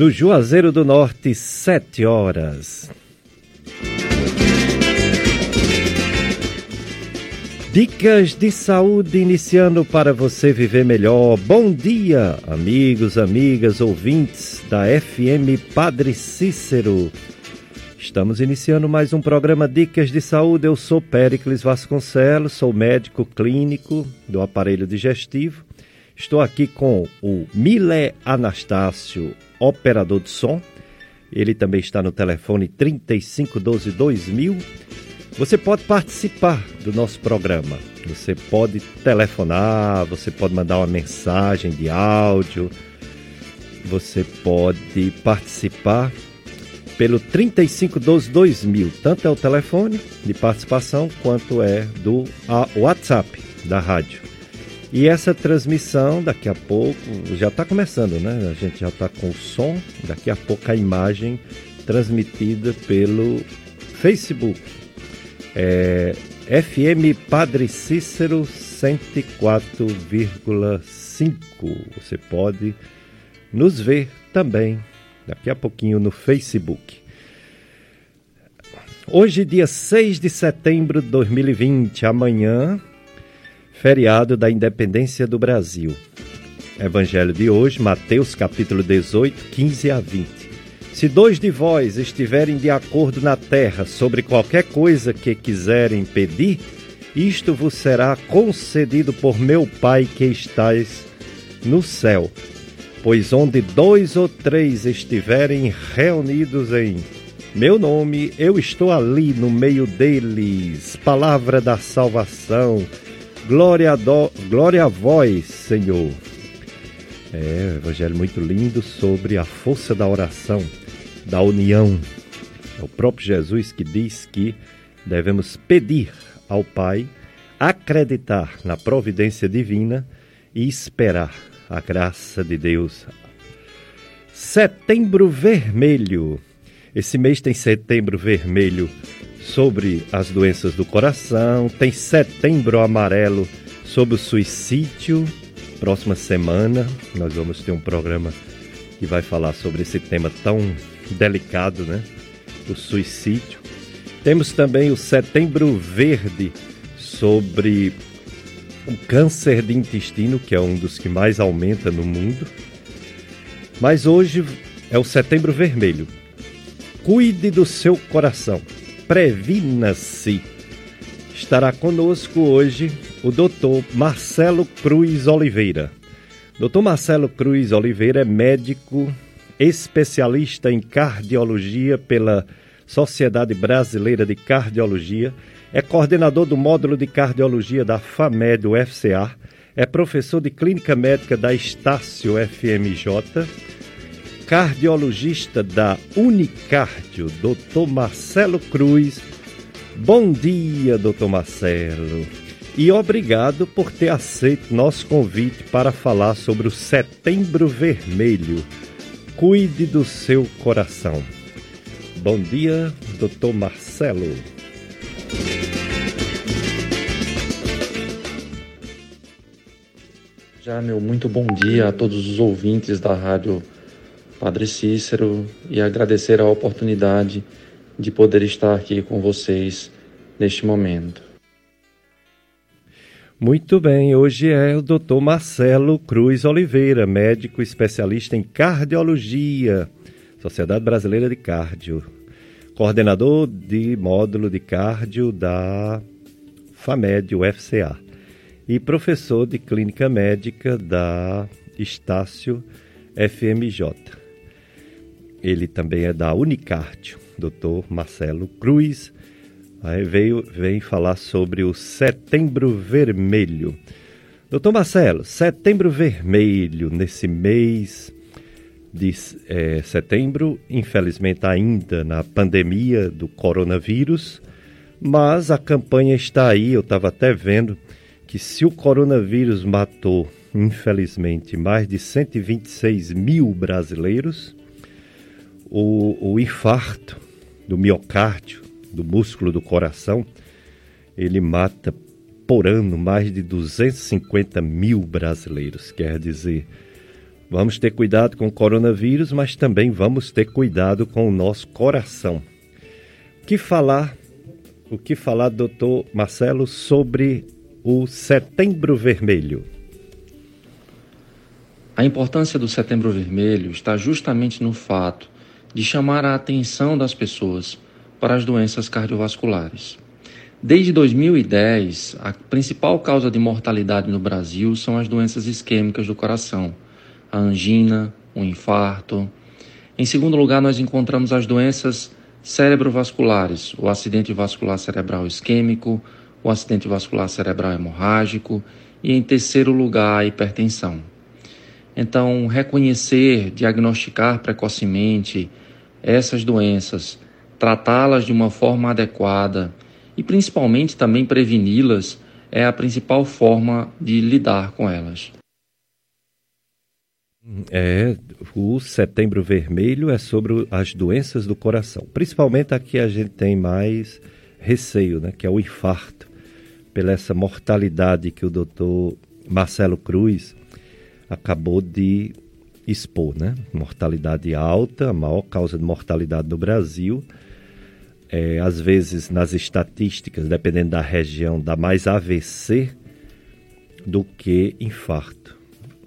no Juazeiro do Norte, 7 horas. Dicas de saúde iniciando para você viver melhor. Bom dia, amigos, amigas, ouvintes da FM Padre Cícero. Estamos iniciando mais um programa Dicas de Saúde. Eu sou Péricles Vasconcelos, sou médico clínico do aparelho digestivo. Estou aqui com o Mile Anastácio, operador de som. Ele também está no telefone 3512-2000. Você pode participar do nosso programa. Você pode telefonar, você pode mandar uma mensagem de áudio. Você pode participar pelo 3512-2000, tanto é o telefone de participação quanto é do WhatsApp da rádio. E essa transmissão daqui a pouco já está começando, né? A gente já está com o som, daqui a pouco a imagem transmitida pelo Facebook. É FM Padre Cícero 104,5. Você pode nos ver também daqui a pouquinho no Facebook. Hoje, dia 6 de setembro de 2020, amanhã, feriado da Independência do Brasil. Evangelho de hoje, Mateus capítulo 18, 15 a 20. Se dois de vós estiverem de acordo na terra sobre qualquer coisa que quiserem pedir, isto vos será concedido por meu Pai que estais no céu. Pois onde dois ou três estiverem reunidos em meu nome, eu estou ali no meio deles. Palavra da salvação. Glória a vós, Senhor. É um evangelho muito lindo sobre a força da oração, da união. É o próprio Jesus que diz que devemos pedir ao Pai, acreditar na providência divina e esperar a graça de Deus. Setembro Vermelho. Esse mês tem Setembro Vermelho sobre as doenças do coração, tem Setembro Amarelo sobre o suicídio. Próxima semana nós vamos ter um programa que vai falar sobre esse tema tão delicado, né? O suicídio. Temos também o Setembro Verde sobre o câncer de intestino, que é um dos que mais aumenta no mundo. Mas hoje é o Setembro Vermelho. Cuide do seu coração. Previna-se. Estará conosco hoje o doutor Marcelo Cruz Oliveira. Doutor Marcelo Cruz Oliveira é médico especialista em cardiologia pela Sociedade Brasileira de Cardiologia. É coordenador do módulo de cardiologia da Famed-UFCA, é professor de clínica médica da Estácio FMJ, cardiologista da Unicardio, Dr. Marcelo Cruz. Bom dia, Dr. Marcelo, e obrigado por ter aceito nosso convite para falar sobre o Setembro Vermelho. Cuide do seu coração. Bom dia, Dr. Marcelo. Já, meu muito bom dia a todos os ouvintes da Rádio Padre Cícero e agradecer a oportunidade de poder estar aqui com vocês neste momento. Muito bem, hoje é o Dr. Marcelo Cruz Oliveira, médico especialista em cardiologia, Sociedade Brasileira de Cardio, coordenador de módulo de cardio da FAMED-UFCA. E professor de clínica médica da Estácio FMJ. Ele também é da Unicardio, doutor Marcelo Cruz. Aí vem falar sobre o Setembro Vermelho. Doutor Marcelo, Setembro Vermelho, nesse mês de setembro, infelizmente ainda na pandemia do coronavírus, mas a campanha está aí, eu estava até vendo que se o coronavírus matou, infelizmente, mais de 126 mil brasileiros, o infarto do miocárdio, do músculo do coração, ele mata por ano mais de 250 mil brasileiros. Quer dizer, Vamos ter cuidado com o coronavírus, mas também vamos ter cuidado com o nosso coração. O que falar, doutor Marcelo, sobre o Setembro Vermelho? A importância do Setembro Vermelho está justamente no fato de chamar a atenção das pessoas para as doenças cardiovasculares. Desde 2010, a principal causa de mortalidade no Brasil são as doenças isquêmicas do coração, a angina, o infarto. Em segundo lugar, nós encontramos as doenças cerebrovasculares, o acidente vascular cerebral isquêmico, o acidente vascular cerebral hemorrágico e, em terceiro lugar, a hipertensão. Então, reconhecer, diagnosticar precocemente essas doenças, tratá-las de uma forma adequada e, principalmente, também preveni-las é a principal forma de lidar com elas. O Setembro Vermelho é sobre as doenças do coração. Principalmente aqui a gente tem mais receio, né? Que é o infarto, pela essa mortalidade que o doutor Marcelo Cruz acabou de expor, né? Mortalidade alta, a maior causa de mortalidade no Brasil. Às vezes, nas estatísticas, dependendo da região, dá mais AVC do que infarto.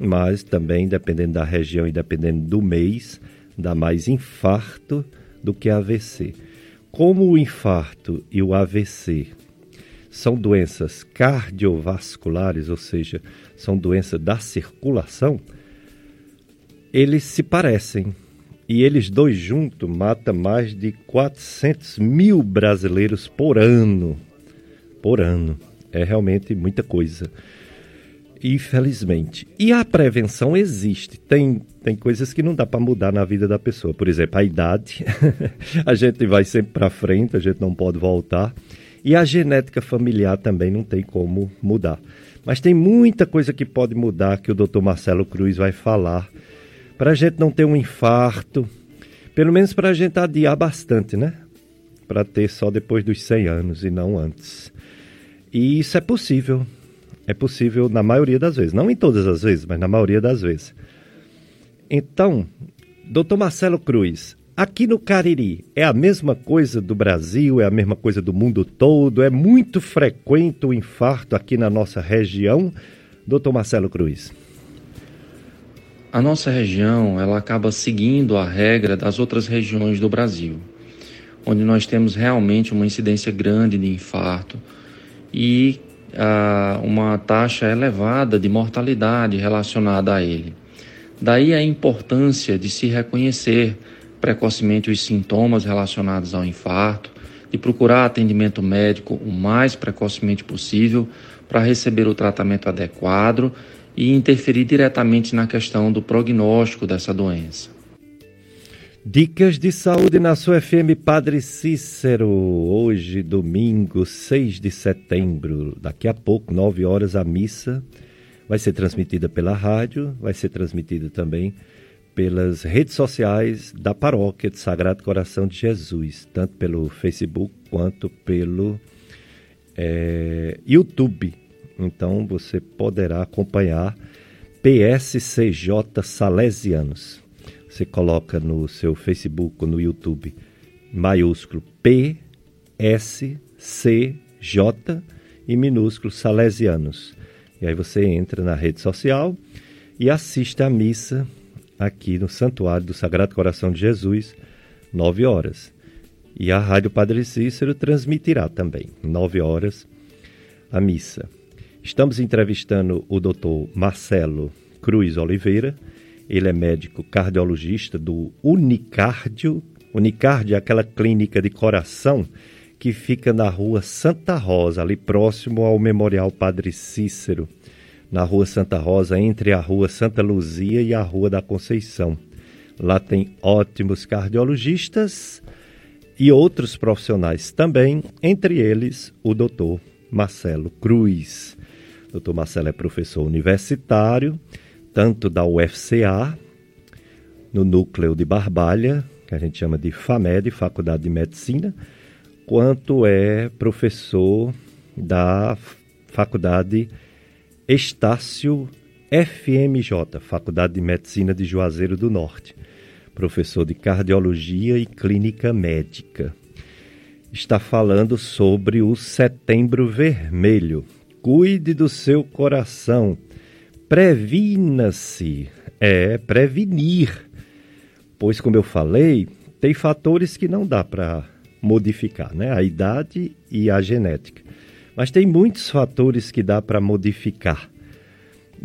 Mas também, dependendo da região e dependendo do mês, dá mais infarto do que AVC. Como o infarto e o AVC são doenças cardiovasculares, ou seja, são doenças da circulação, eles se parecem. E eles dois juntos matam mais de 400 mil brasileiros por ano. Por ano. É realmente muita coisa. Infelizmente. E a prevenção existe. Tem coisas que não dá para mudar na vida da pessoa. Por exemplo, a idade. A gente vai sempre para frente, a gente não pode voltar. E a genética familiar também não tem como mudar. Mas tem muita coisa que pode mudar que o doutor Marcelo Cruz vai falar para a gente não ter um infarto, pelo menos para a gente adiar bastante, né? Para ter só depois dos 100 anos e não antes. E isso é possível na maioria das vezes, não em todas as vezes, mas na maioria das vezes. Então, doutor Marcelo Cruz, aqui no Cariri, é a mesma coisa do Brasil, é a mesma coisa do mundo todo, é muito frequente o infarto aqui na nossa região, doutor Marcelo Cruz? A nossa região, ela acaba seguindo a regra das outras regiões do Brasil, onde nós temos realmente uma incidência grande de infarto e uma taxa elevada de mortalidade relacionada a ele. Daí a importância de se reconhecer precocemente os sintomas relacionados ao infarto, de procurar atendimento médico o mais precocemente possível para receber o tratamento adequado e interferir diretamente na questão do prognóstico dessa doença. Dicas de saúde na sua FM Padre Cícero, hoje domingo 6 de setembro, daqui a pouco, 9 horas, a missa vai ser transmitida pela rádio, vai ser transmitida também pelas redes sociais da paróquia de Sagrado Coração de Jesus, tanto pelo Facebook quanto pelo YouTube. Então você poderá acompanhar PSCJ Salesianos. Você coloca no seu Facebook ou no YouTube maiúsculo PSCJ e minúsculo Salesianos. E aí você entra na rede social e assiste a missa aqui no Santuário do Sagrado Coração de Jesus, 9 horas. E a Rádio Padre Cícero transmitirá também, 9 horas, a missa. Estamos entrevistando o Dr. Marcelo Cruz Oliveira. Ele é médico cardiologista do Unicardio. Unicardio é aquela clínica de coração que fica na Rua Santa Rosa, ali próximo ao Memorial Padre Cícero. Na Rua Santa Rosa, entre a Rua Santa Luzia e a Rua da Conceição. Lá tem ótimos cardiologistas e outros profissionais também, entre eles o Dr. Marcelo Cruz. Doutor Marcelo é professor universitário, tanto da UFCA, no núcleo de Barbalha, que a gente chama de Famed, Faculdade de Medicina, quanto é professor da Faculdade Estácio FMJ, Faculdade de Medicina de Juazeiro do Norte, professor de Cardiologia e Clínica Médica. Está falando sobre o Setembro Vermelho. Cuide do seu coração. Previna-se. É, prevenir. Pois, como eu falei, tem fatores que não dá para modificar, né? A idade e a genética. Mas tem muitos fatores que dá para modificar.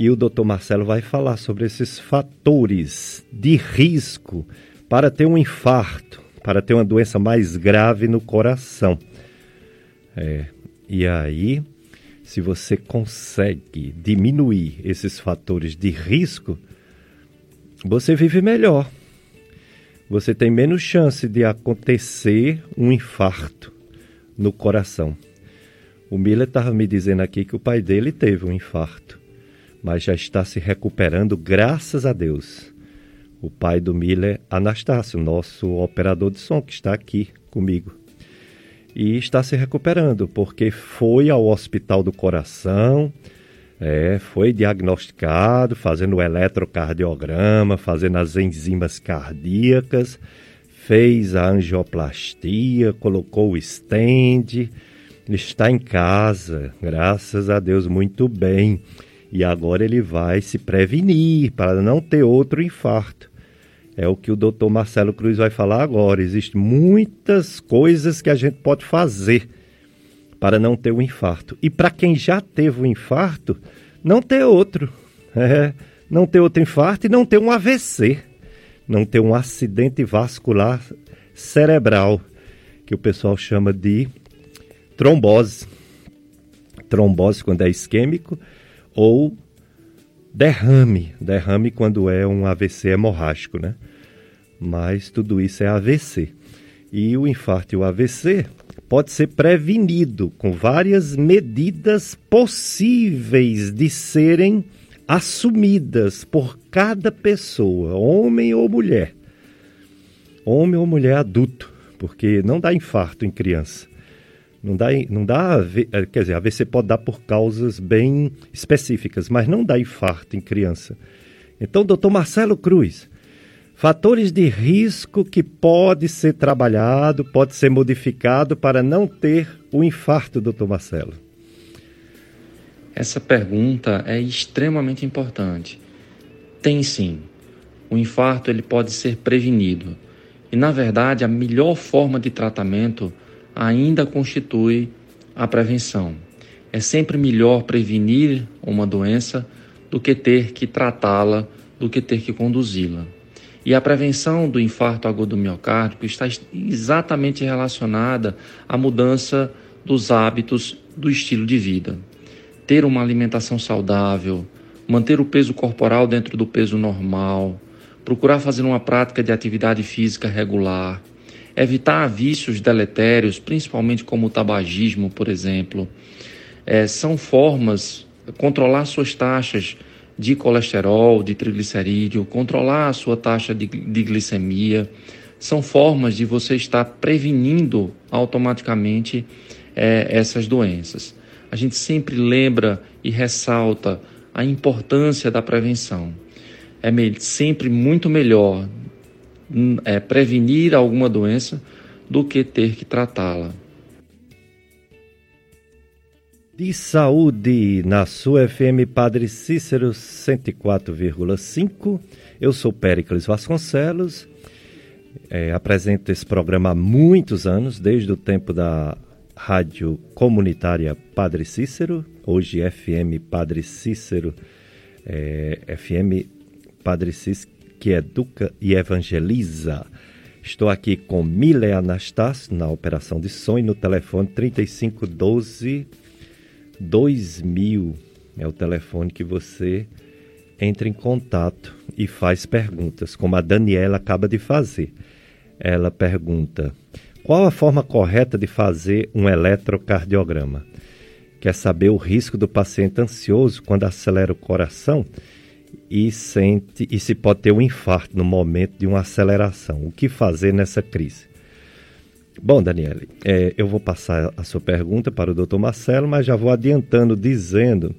E o Dr. Marcelo vai falar sobre esses fatores de risco para ter um infarto, para ter uma doença mais grave no coração. E aí, se você consegue diminuir esses fatores de risco, você vive melhor. Você tem menos chance de acontecer um infarto no coração. O Miller estava me dizendo aqui que o pai dele teve um infarto, mas já está se recuperando, graças a Deus. O pai do Mile Anastácio, nosso operador de som, que está aqui comigo. E está se recuperando, porque foi ao Hospital do Coração, foi diagnosticado, fazendo o eletrocardiograma, fazendo as enzimas cardíacas, fez a angioplastia, colocou o estende, está em casa, graças a Deus, muito bem. E agora ele vai se prevenir para não ter outro infarto. É o que o doutor Marcelo Cruz vai falar agora. Existem muitas coisas que a gente pode fazer para não ter um infarto. E para quem já teve um infarto, não ter outro. Não ter outro infarto e não ter um AVC. Não ter um acidente vascular cerebral, que o pessoal chama de trombose. Trombose quando é isquêmico. Ou derrame quando é um AVC hemorrágico, né? Mas tudo isso é AVC. E o infarto e o AVC pode ser prevenido com várias medidas possíveis de serem assumidas por cada pessoa, homem ou mulher adulto, porque não dá infarto em criança. Não dá, quer dizer, AVC pode dar por causas bem específicas, mas não dá infarto em criança. Então, doutor Marcelo Cruz, fatores de risco que pode ser trabalhado, pode ser modificado para não ter o infarto, doutor Marcelo. Essa pergunta é extremamente importante. Tem sim. O infarto ele pode ser prevenido. E, na verdade, a melhor forma de tratamento ainda constitui a prevenção. É sempre melhor prevenir uma doença do que ter que tratá-la, do que ter que conduzi-la. E a prevenção do infarto agudo miocárdico está exatamente relacionada à mudança dos hábitos do estilo de vida. Ter uma alimentação saudável, manter o peso corporal dentro do peso normal, procurar fazer uma prática de atividade física regular, evitar vícios deletérios, principalmente como o tabagismo, por exemplo. São formas, controlar suas taxas de colesterol, de triglicerídeo, controlar a sua taxa de glicemia. São formas de você estar prevenindo automaticamente essas doenças. A gente sempre lembra e ressalta a importância da prevenção. É sempre muito melhor prevenir alguma doença do que ter que tratá-la. De saúde na sua FM Padre Cícero 104,5. Eu sou Péricles Vasconcelos, apresento esse programa há muitos anos, desde o tempo da Rádio Comunitária Padre Cícero, hoje FM Padre Cícero, FM Padre Cícero que educa e evangeliza. Estou aqui com Mile Anastácio na operação de som e no telefone 3512-2000. É o telefone que você entra em contato e faz perguntas, como a Daniela acaba de fazer. Ela pergunta: qual a forma correta de fazer um eletrocardiograma? Quer saber o risco do paciente ansioso quando acelera o coração? E se pode ter um infarto no momento de uma aceleração. O que fazer nessa crise? Bom, Daniela, eu vou passar a sua pergunta para o Dr. Marcelo, mas já vou adiantando dizendo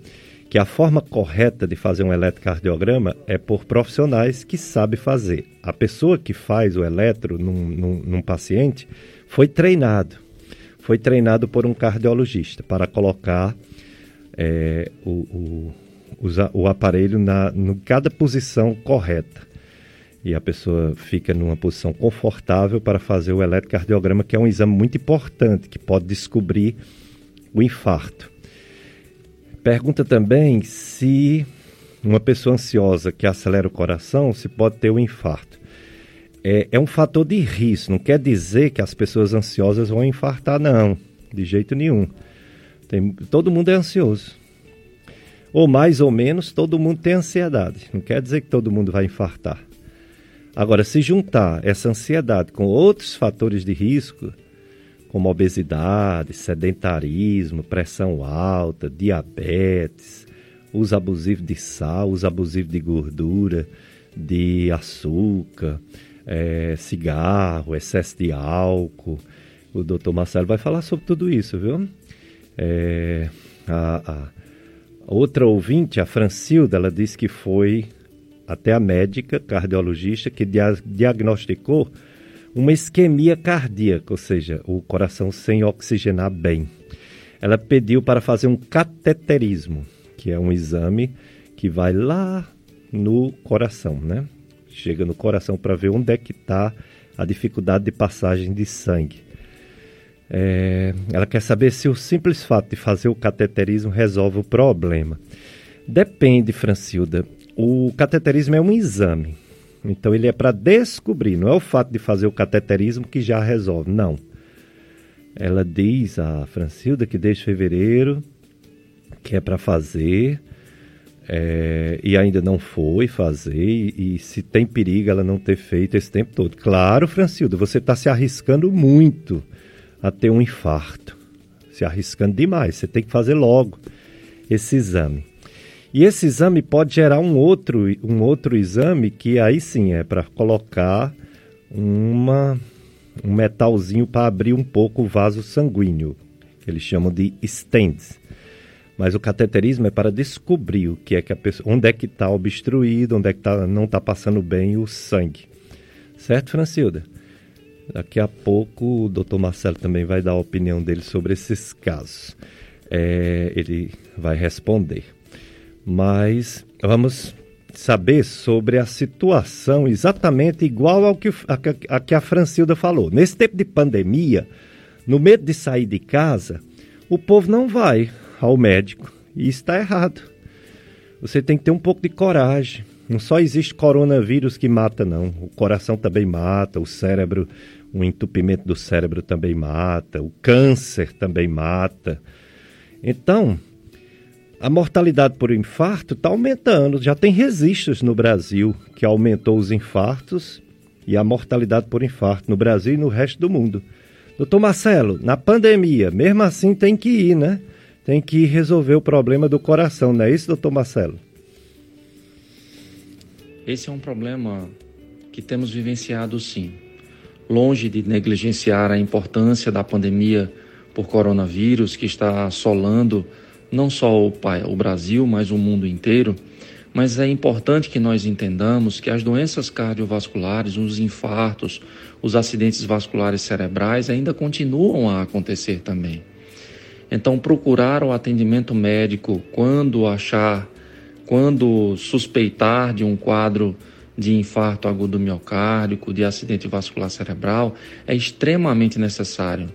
que a forma correta de fazer um eletrocardiograma é por profissionais que sabem fazer. A pessoa que faz o eletro num paciente foi treinado por um cardiologista para colocar o aparelho em cada posição correta. E a pessoa fica numa posição confortável para fazer o eletrocardiograma, que é um exame muito importante, que pode descobrir o infarto. Pergunta também se uma pessoa ansiosa que acelera o coração, se pode ter um infarto. É um fator de risco, não quer dizer que as pessoas ansiosas vão infartar, não, de jeito nenhum. Todo mundo é ansioso. Ou mais ou menos, todo mundo tem ansiedade, não quer dizer que todo mundo vai infartar. Agora, se juntar essa ansiedade com outros fatores de risco, como obesidade, sedentarismo, pressão alta, diabetes, uso abusivo de sal, uso abusivo de gordura, de açúcar, cigarro, excesso de álcool. O doutor Marcelo vai falar sobre tudo isso, viu? A outra ouvinte, a Francilda, ela disse que foi até a médica cardiologista que diagnosticou uma isquemia cardíaca, ou seja, o coração sem oxigenar bem. Ela pediu para fazer um cateterismo, que é um exame que vai lá no coração, né? Chega no coração para ver onde é que está a dificuldade de passagem de sangue. Ela quer saber se o simples fato de fazer o cateterismo resolve o problema. Depende, Francilda. O cateterismo é um exame. Então, ele é para descobrir, não é o fato de fazer o cateterismo que já resolve, não. Ela diz, a Francilda, que desde fevereiro, que é para fazer, e ainda não foi fazer, e se tem perigo ela não ter feito esse tempo todo. Claro, Francilda, você está se arriscando muito a ter um infarto, se arriscando demais, você tem que fazer logo esse exame. E esse exame pode gerar um outro exame que aí sim é para colocar um metalzinho para abrir um pouco o vaso sanguíneo, que eles chamam de stents. Mas o cateterismo é para descobrir o que é que a pessoa, onde é que está obstruído, onde é que não está passando bem o sangue. Certo, Francilda? Daqui a pouco o doutor Marcelo também vai dar a opinião dele sobre esses casos. Ele vai responder. Mas vamos saber sobre a situação exatamente igual ao que a Francilda falou. Nesse tempo de pandemia, no medo de sair de casa, o povo não vai ao médico. E isso está errado. Você tem que ter um pouco de coragem. Não só existe coronavírus que mata, não. O coração também mata, o cérebro, o entupimento do cérebro também mata, o câncer também mata. Então, a mortalidade por infarto está aumentando. Já tem registros no Brasil que aumentou os infartos e a mortalidade por infarto no Brasil e no resto do mundo. Doutor Marcelo, na pandemia, mesmo assim tem que ir, né? Tem que ir resolver o problema do coração, não é isso, doutor Marcelo? Esse é um problema que temos vivenciado, sim. Longe de negligenciar a importância da pandemia por coronavírus que está assolando não só o Brasil, mas o mundo inteiro, mas é importante que nós entendamos que as doenças cardiovasculares, os infartos, os acidentes vasculares cerebrais ainda continuam a acontecer também. Então, procurar o atendimento médico quando suspeitar de um quadro de infarto agudo miocárdico, de acidente vascular cerebral, é extremamente necessário.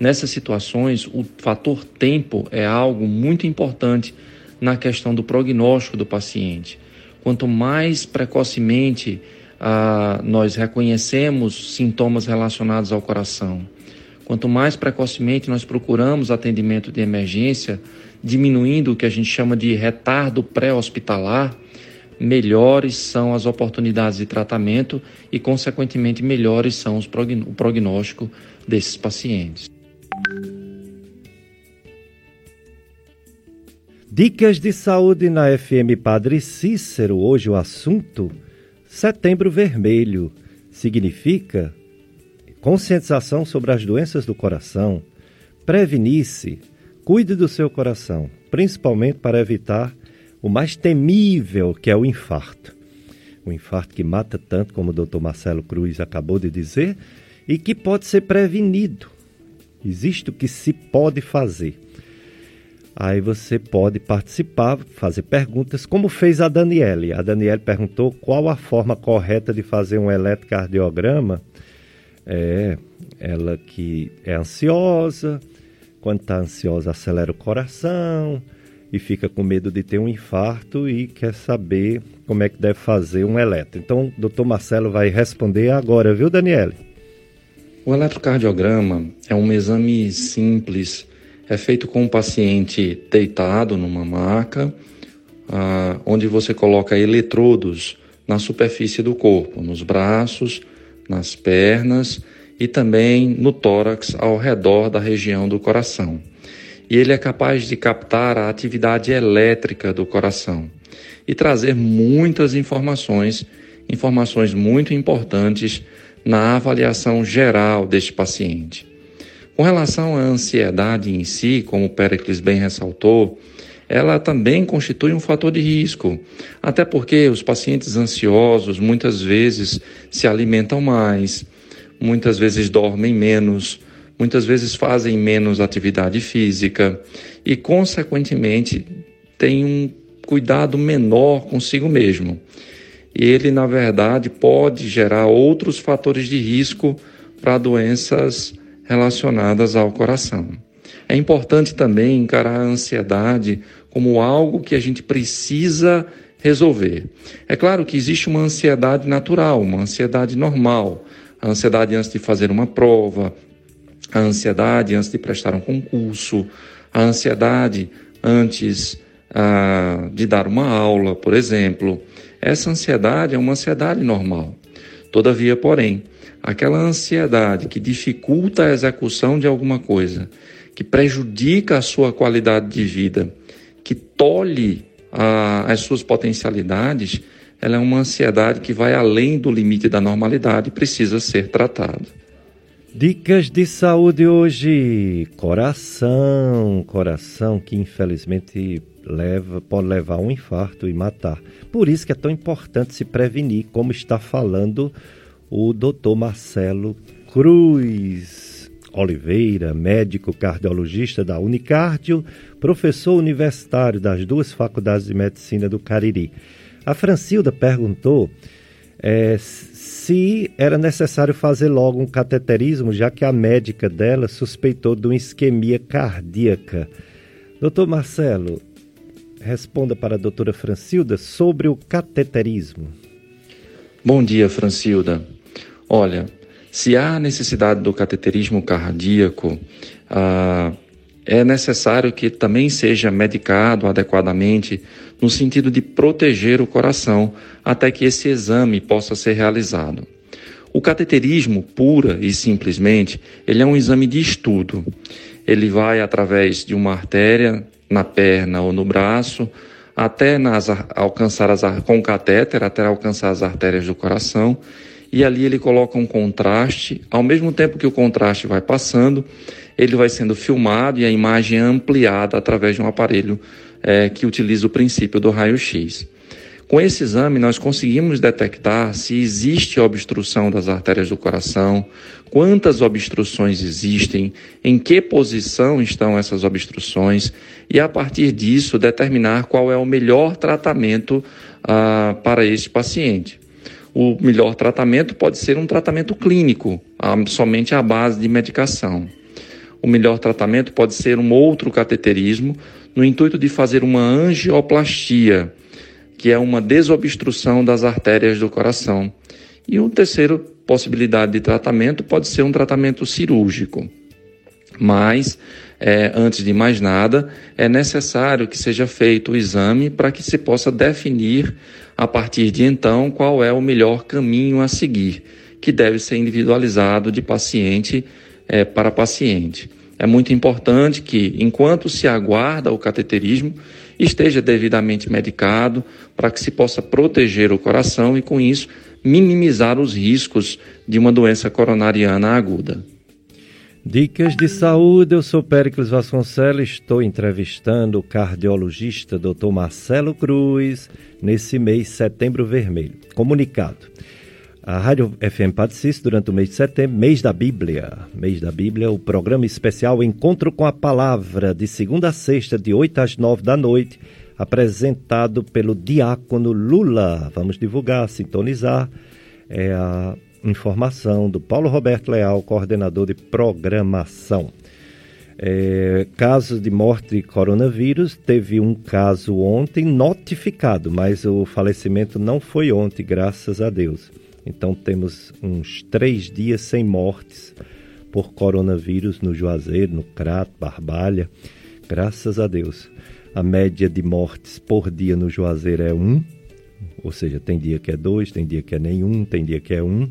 Nessas situações, o fator tempo é algo muito importante na questão do prognóstico do paciente. Quanto mais precocemente nós reconhecemos sintomas relacionados ao coração, quanto mais precocemente nós procuramos atendimento de emergência, diminuindo o que a gente chama de retardo pré-hospitalar, melhores são as oportunidades de tratamento e, consequentemente, melhores são o prognóstico desses pacientes. Dicas de saúde na FM Padre Cícero. Hoje o assunto: Setembro Vermelho. Significa conscientização sobre as doenças do coração. Prevenir-se, cuide do seu coração, principalmente para evitar o mais temível, que é o infarto. O infarto que mata tanto, como o Dr. Marcelo Cruz acabou de dizer, e que pode ser prevenido. Existe o que se pode fazer. Aí você pode participar, fazer perguntas, como fez a Daniele. A Daniele perguntou qual a forma correta de fazer um eletrocardiograma. Ela que é ansiosa, quando está ansiosa acelera o coração e fica com medo de ter um infarto e quer saber como é que deve fazer um eletro. Então o doutor Marcelo vai responder agora, viu, Daniele? O eletrocardiograma é um exame simples. É feito com o paciente deitado numa maca, onde você coloca eletrodos na superfície do corpo, nos braços, nas pernas e também no tórax ao redor da região do coração. E ele é capaz de captar a atividade elétrica do coração e trazer muitas informações muito importantes na avaliação geral deste paciente. Com relação à ansiedade em si, como o Péricles bem ressaltou, ela também constitui um fator de risco, até porque os pacientes ansiosos muitas vezes se alimentam mais, muitas vezes dormem menos, muitas vezes fazem menos atividade física e, consequentemente, têm um cuidado menor consigo mesmo. E ele, na verdade, pode gerar outros fatores de risco para doenças relacionadas ao coração. É importante também encarar a ansiedade como algo que a gente precisa resolver. É claro que existe uma ansiedade natural, uma ansiedade normal, a ansiedade antes de fazer uma prova, a ansiedade antes de prestar um concurso, a ansiedade antes de dar uma aula, por exemplo. Essa ansiedade é uma ansiedade normal. Todavia, porém, aquela ansiedade que dificulta a execução de alguma coisa, que prejudica a sua qualidade de vida, que tolhe as suas potencialidades, ela é uma ansiedade que vai além do limite da normalidade e precisa ser tratada. Dicas de saúde hoje. Coração que infelizmente pode levar a um infarto e matar. Por isso que é tão importante se prevenir, como está falando o doutor Marcelo Cruz Oliveira, médico cardiologista da Unicardio, professor universitário das duas faculdades de medicina do Cariri. A Francilda perguntou se era necessário fazer logo um cateterismo, já que a médica dela suspeitou de uma isquemia cardíaca. Doutor Marcelo, responda para a doutora Francilda sobre o cateterismo. Bom dia, Francilda. Olha, se há necessidade do cateterismo cardíaco, é necessário que também seja medicado adequadamente no sentido de proteger o coração até que esse exame possa ser realizado. O cateterismo, pura e simplesmente, ele é um exame de estudo. Ele vai através de uma artéria na perna ou no braço, até alcançar as artérias do coração, e ali ele coloca um contraste. Ao mesmo tempo que o contraste vai passando, ele vai sendo filmado e a imagem é ampliada através de um aparelho que utiliza o princípio do raio-x. Com esse exame, nós conseguimos detectar se existe obstrução das artérias do coração, quantas obstruções existem, em que posição estão essas obstruções e, a partir disso, determinar qual é o melhor tratamento para esse paciente. O melhor tratamento pode ser um tratamento clínico, somente à base de medicação. O melhor tratamento pode ser um outro cateterismo, no intuito de fazer uma angioplastia, que é uma desobstrução das artérias do coração. E uma terceira possibilidade de tratamento pode ser um tratamento cirúrgico. Mas, antes de mais nada, é necessário que seja feito o exame para que se possa definir, a partir de então, qual é o melhor caminho a seguir, que deve ser individualizado de paciente para paciente. É muito importante que, enquanto se aguarda o cateterismo, esteja devidamente medicado para que se possa proteger o coração e, com isso, minimizar os riscos de uma doença coronariana aguda. Dicas de saúde, eu sou Péricles Vasconcelos, estou entrevistando o cardiologista Dr. Marcelo Cruz nesse mês Setembro Vermelho. Comunicado. A Rádio FM Padre Cícero, durante o mês de setembro, mês da Bíblia, o programa especial Encontro com a Palavra, de segunda a sexta, de 8 às 9 da noite, apresentado pelo diácono Lula. Vamos divulgar, sintonizar. É a informação do Paulo Roberto Leal, coordenador de programação. Casos de morte de coronavírus, teve um caso ontem notificado, mas o falecimento não foi ontem, graças a Deus. Então temos uns 3 dias sem mortes por coronavírus no Juazeiro, no Crato, Barbalha, graças a Deus. A média de mortes por dia no Juazeiro é 1, ou seja, tem dia que é 2, tem dia que é nenhum, tem dia que é 1.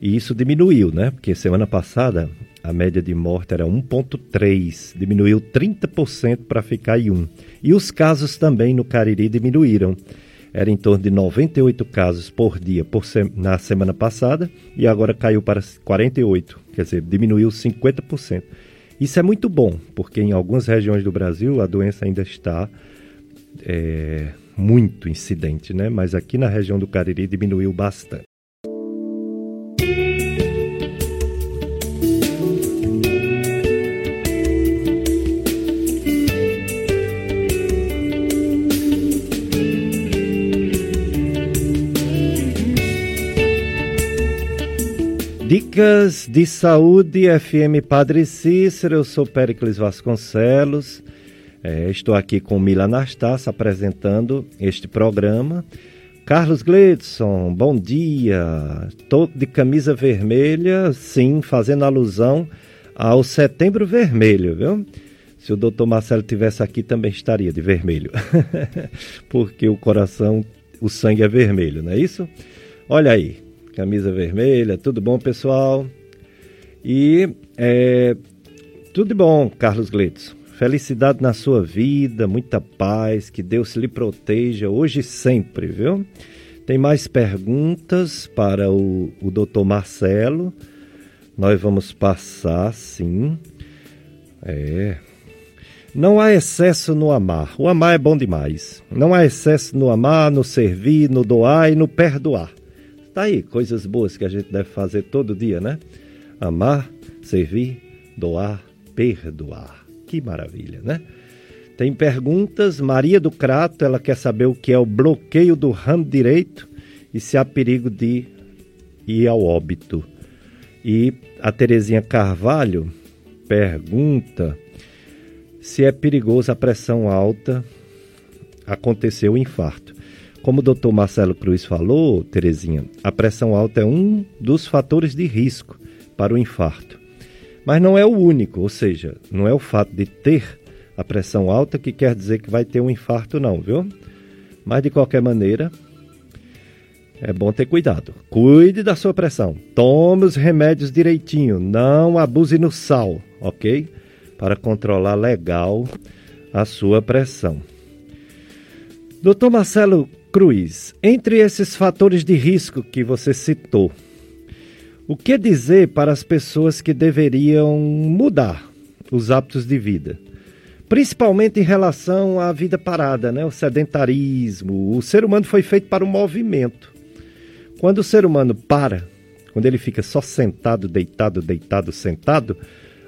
E isso diminuiu, né? Porque semana passada a média de morte era 1,3, diminuiu 30% para ficar em 1. E os casos também no Cariri diminuíram. Era em torno de 98 casos por dia na semana passada e agora caiu para 48, quer dizer, diminuiu 50%. Isso é muito bom, porque em algumas regiões do Brasil a doença ainda está muito incidente, né? Mas aqui na região do Cariri diminuiu bastante. Dicas de saúde, FM Padre Cícero, eu sou Péricles Vasconcelos, estou aqui com Mile Anastácio apresentando este programa. Carlos Gledson, bom dia, estou de camisa vermelha, sim, fazendo alusão ao Setembro Vermelho, viu? Se o doutor Marcelo estivesse aqui também estaria de vermelho, porque o coração, o sangue é vermelho, não é isso? Olha aí. Camisa vermelha, tudo bom, pessoal? Tudo bom, Carlos Gleitson. Felicidade na sua vida, muita paz, que Deus lhe proteja hoje e sempre, viu? Tem mais perguntas para o doutor Marcelo. Nós vamos passar, sim. Não há excesso no amar. O amar é bom demais. Não há excesso no amar, no servir, no doar e no perdoar. Tá aí, coisas boas que a gente deve fazer todo dia, né? Amar, servir, doar, perdoar. Que maravilha, né? Tem perguntas. Maria do Crato, ela quer saber o que é o bloqueio do ramo direito e se há perigo de ir ao óbito. E a Terezinha Carvalho pergunta se é perigoso a pressão alta acontecer o infarto. Como o doutor Marcelo Cruz falou, Terezinha, a pressão alta é um dos fatores de risco para o infarto. Mas não é o único, ou seja, não é o fato de ter a pressão alta que quer dizer que vai ter um infarto não, viu? Mas de qualquer maneira, é bom ter cuidado. Cuide da sua pressão, tome os remédios direitinho, não abuse no sal, ok? Para controlar legal a sua pressão. Doutor Marcelo Cruz, entre esses fatores de risco que você citou, o que dizer para as pessoas que deveriam mudar os hábitos de vida? Principalmente em relação à vida parada, né? O sedentarismo. O ser humano foi feito para o movimento. Quando o ser humano para, quando ele fica só sentado, deitado, sentado,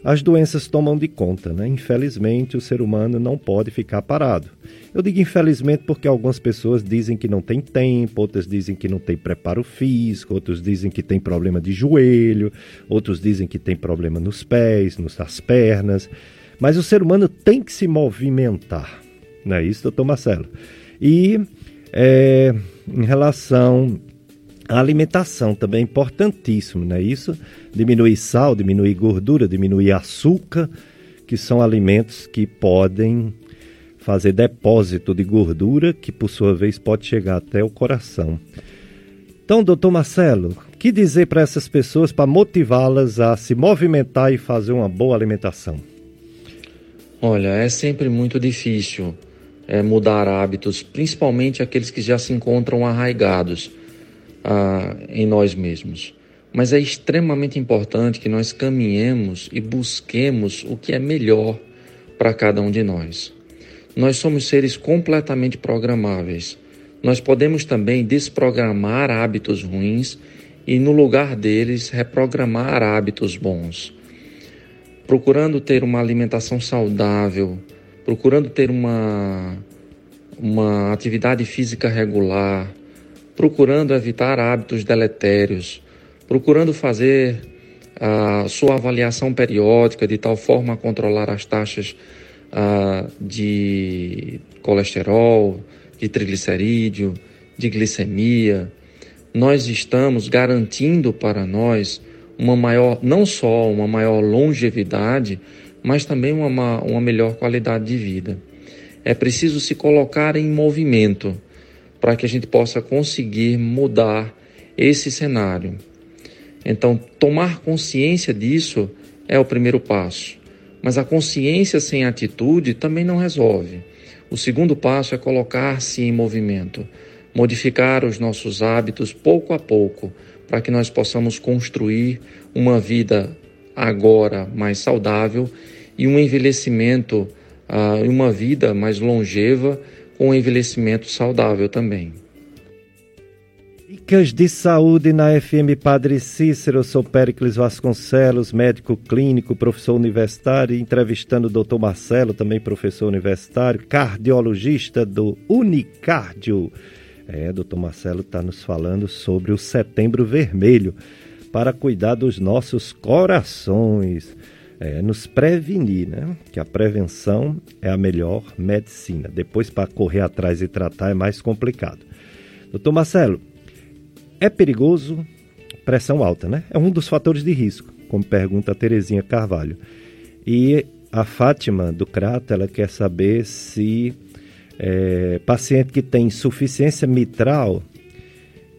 as doenças tomam de conta, né? Infelizmente, o ser humano não pode ficar parado. Eu digo infelizmente porque algumas pessoas dizem que não tem tempo, outras dizem que não tem preparo físico, outros dizem que tem problema de joelho, outros dizem que tem problema nos pés, nas pernas. Mas o ser humano tem que se movimentar, não é isso, doutor Marcelo? E em relação... A alimentação também é importantíssima, não é isso? Diminuir sal, diminuir gordura, diminuir açúcar, que são alimentos que podem fazer depósito de gordura, que por sua vez pode chegar até o coração. Então, doutor Marcelo, o que dizer para essas pessoas, para motivá-las a se movimentar e fazer uma boa alimentação? Olha, é sempre muito difícil mudar hábitos, principalmente aqueles que já se encontram arraigados em nós mesmos. Mas é extremamente importante que nós caminhemos e busquemos o que é melhor para cada um de nós. Nós somos seres completamente programáveis. Nós podemos também desprogramar hábitos ruins e, no lugar deles, reprogramar hábitos bons. Procurando ter uma alimentação saudável, procurando ter uma atividade física regular, procurando evitar hábitos deletérios, procurando fazer a sua avaliação periódica de tal forma a controlar as taxas de colesterol, de triglicerídeo, de glicemia. Nós estamos garantindo para nós uma maior, não só uma maior longevidade, mas também uma melhor qualidade de vida. É preciso se colocar em movimento para que a gente possa conseguir mudar esse cenário. Então, tomar consciência disso é o primeiro passo. Mas a consciência sem atitude também não resolve. O segundo passo é colocar-se em movimento, modificar os nossos hábitos pouco a pouco, para que nós possamos construir uma vida agora mais saudável e um envelhecimento, uma vida mais longeva com um envelhecimento saudável também. Dicas de saúde na FM Padre Cícero. Eu sou Péricles Vasconcelos, médico clínico, professor universitário, entrevistando o Dr. Marcelo, também professor universitário, cardiologista do Unicardio. Dr. Marcelo está nos falando sobre o Setembro Vermelho, para cuidar dos nossos corações, nos prevenir, né? Que a prevenção é a melhor medicina. Depois, para correr atrás e tratar é mais complicado. Dr. Marcelo, é perigoso pressão alta, né? É um dos fatores de risco, como pergunta a Terezinha Carvalho. E a Fátima do Crato, ela quer saber se paciente que tem insuficiência mitral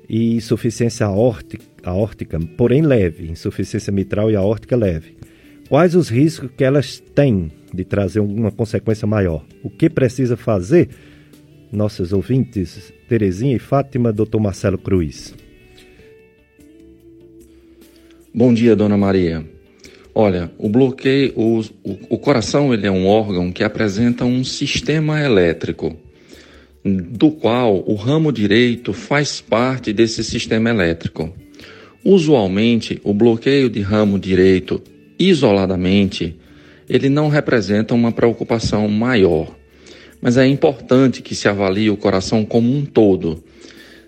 e insuficiência aórtica, porém leve, insuficiência mitral e aórtica leve, quais os riscos que elas têm de trazer uma consequência maior? O que precisa fazer? Nossos ouvintes, Terezinha e Fátima, Dr. Marcelo Cruz. Bom dia, Dona Maria. Olha, o bloqueio, o coração, ele é um órgão que apresenta um sistema elétrico, do qual o ramo direito faz parte desse sistema elétrico. Usualmente, o bloqueio de ramo direito, isoladamente, ele não representa uma preocupação maior, mas é importante que se avalie o coração como um todo.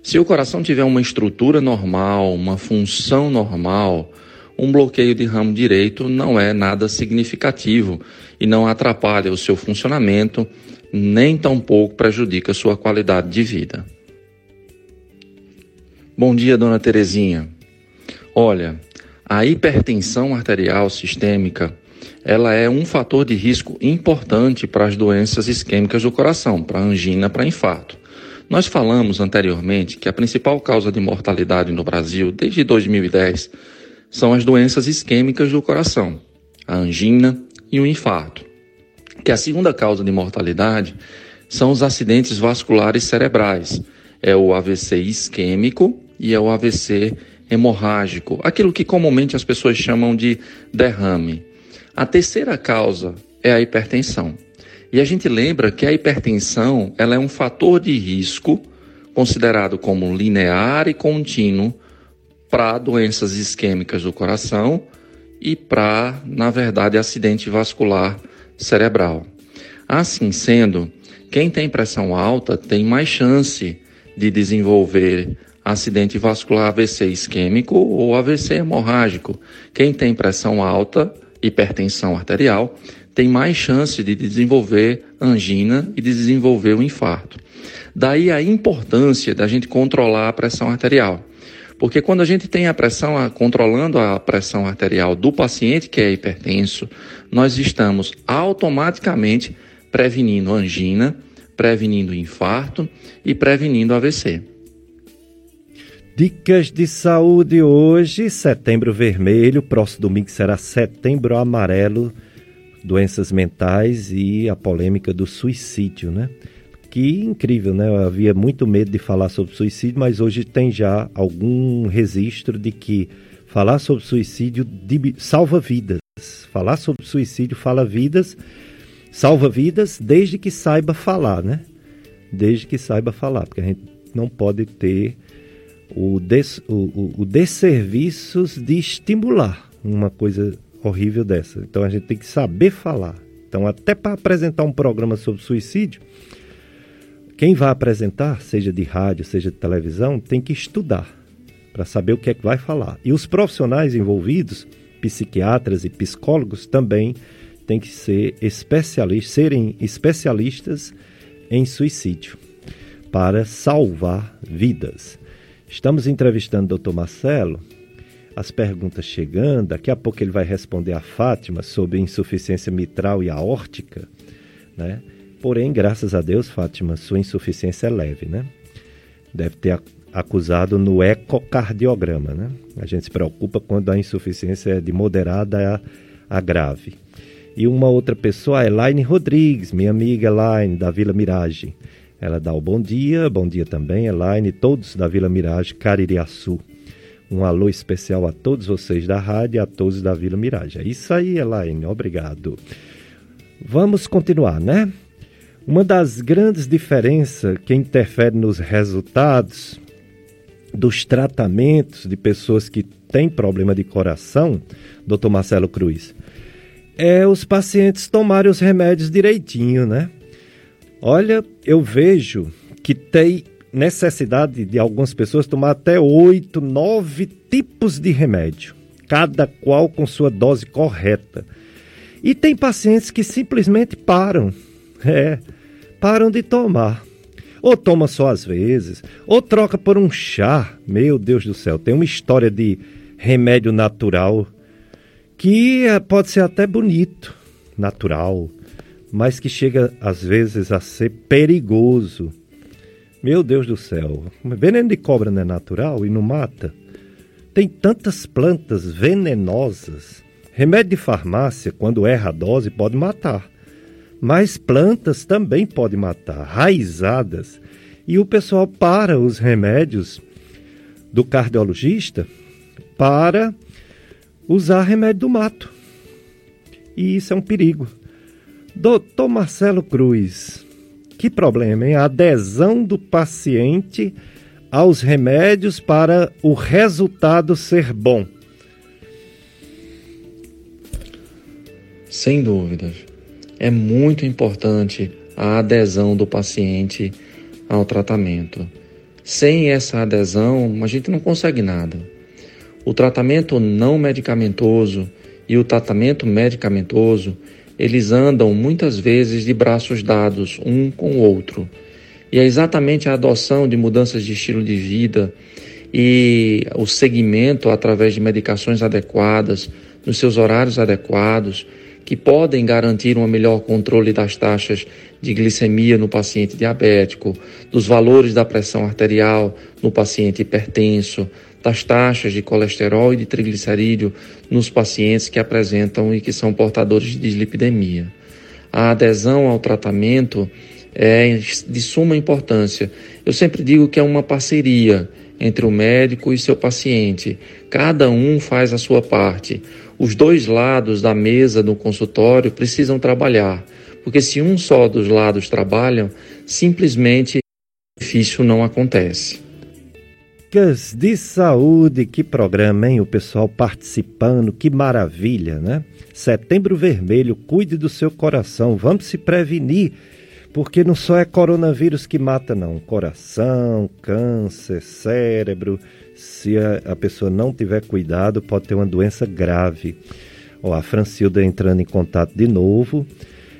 Se o coração tiver uma estrutura normal, uma função normal, um bloqueio de ramo direito não é nada significativo e não atrapalha o seu funcionamento, nem tampouco prejudica sua qualidade de vida. Bom dia, Dona Terezinha. Olha, a hipertensão arterial sistêmica, ela é um fator de risco importante para as doenças isquêmicas do coração, para angina, para infarto. Nós falamos anteriormente que a principal causa de mortalidade no Brasil, desde 2010, são as doenças isquêmicas do coração, a angina e o infarto. Que a segunda causa de mortalidade são os acidentes vasculares cerebrais, é o AVC isquêmico e é o AVC hemorrágico, aquilo que comumente as pessoas chamam de derrame. A terceira causa é a hipertensão. E a gente lembra que a hipertensão, ela é um fator de risco considerado como linear e contínuo para doenças isquêmicas do coração e para, na verdade, acidente vascular cerebral. Assim sendo, quem tem pressão alta tem mais chance de desenvolver acidente vascular AVC isquêmico ou AVC hemorrágico. Quem tem pressão alta, hipertensão arterial, tem mais chance de desenvolver angina e de desenvolver o infarto. Daí a importância da gente controlar a pressão arterial. Porque quando a gente tem a pressão, controlando a pressão arterial do paciente que é hipertenso, nós estamos automaticamente prevenindo angina, prevenindo infarto e prevenindo AVC. Dicas de saúde hoje, Setembro Vermelho, próximo domingo será Setembro Amarelo, doenças mentais e a polêmica do suicídio, né? Que incrível, né? Eu havia muito medo de falar sobre suicídio, mas hoje tem já algum registro de que Falar sobre suicídio salva vidas. Falar sobre suicídio salva vidas desde que saiba falar, né? Desde que saiba falar, porque a gente não pode ter o desserviço de estimular uma coisa horrível dessa. Então a gente tem que saber falar. Então, até para apresentar um programa sobre suicídio, quem vai apresentar, seja de rádio, seja de televisão, tem que estudar para saber o que é que vai falar. E os profissionais envolvidos, psiquiatras e psicólogos, também têm que ser especialistas em suicídio para salvar vidas. Estamos entrevistando o Dr. Marcelo, as perguntas chegando, daqui a pouco ele vai responder a Fátima sobre insuficiência mitral e aórtica, né? Porém, graças a Deus, Fátima, sua insuficiência é leve, né? Deve ter acusado no ecocardiograma, né? A gente se preocupa quando a insuficiência é de moderada a grave. E uma outra pessoa, a Elaine Rodrigues, minha amiga Elaine, da Vila Mirage. Ela dá o bom dia também, Elaine, todos da Vila Mirage, Caririaçu. Um alô especial a todos vocês da rádio e a todos da Vila Mirage. É isso aí, Elaine, obrigado. Vamos continuar, né? Uma das grandes diferenças que interfere nos resultados dos tratamentos de pessoas que têm problema de coração, Dr. Marcelo Cruz, é os pacientes tomarem os remédios direitinho, né? Olha, eu vejo que tem necessidade de algumas pessoas tomar até 8, 9 tipos de remédio, cada qual com sua dose correta. E tem pacientes que simplesmente param de tomar. Ou toma só às vezes, ou troca por um chá. Meu Deus do céu, tem uma história de remédio natural que pode ser até bonito, natural, mas que chega às vezes a ser perigoso. Meu Deus do céu, veneno de cobra não é natural e não mata? Tem tantas plantas venenosas. Remédio de farmácia, quando erra a dose, pode matar. Mas plantas também podem matar, raizadas. E o pessoal para os remédios do cardiologista para usar remédio do mato. E isso é um perigo. Dr. Marcelo Cruz, que problema, hein? A adesão do paciente aos remédios para o resultado ser bom. Sem dúvidas. É muito importante a adesão do paciente ao tratamento. Sem essa adesão, a gente não consegue nada. O tratamento não medicamentoso e o tratamento medicamentoso, eles andam muitas vezes de braços dados um com o outro. E é exatamente a adoção de mudanças de estilo de vida e o seguimento através de medicações adequadas, nos seus horários adequados, que podem garantir um melhor controle das taxas de glicemia no paciente diabético, dos valores da pressão arterial no paciente hipertenso, das taxas de colesterol e de triglicerídeo nos pacientes que apresentam e que são portadores de dislipidemia. A adesão ao tratamento é de suma importância. Eu sempre digo que é uma parceria entre o médico e seu paciente. Cada um faz a sua parte. Os dois lados da mesa do consultório precisam trabalhar, porque se um só dos lados trabalham, simplesmente o benefício não acontece. Dicas de saúde, que programa, hein? O pessoal participando, que maravilha, né? Setembro Vermelho, cuide do seu coração, vamos se prevenir, porque não só é coronavírus que mata, não. Coração, câncer, cérebro, se a pessoa não tiver cuidado, pode ter uma doença grave. Ó, a Francilda entrando em contato de novo,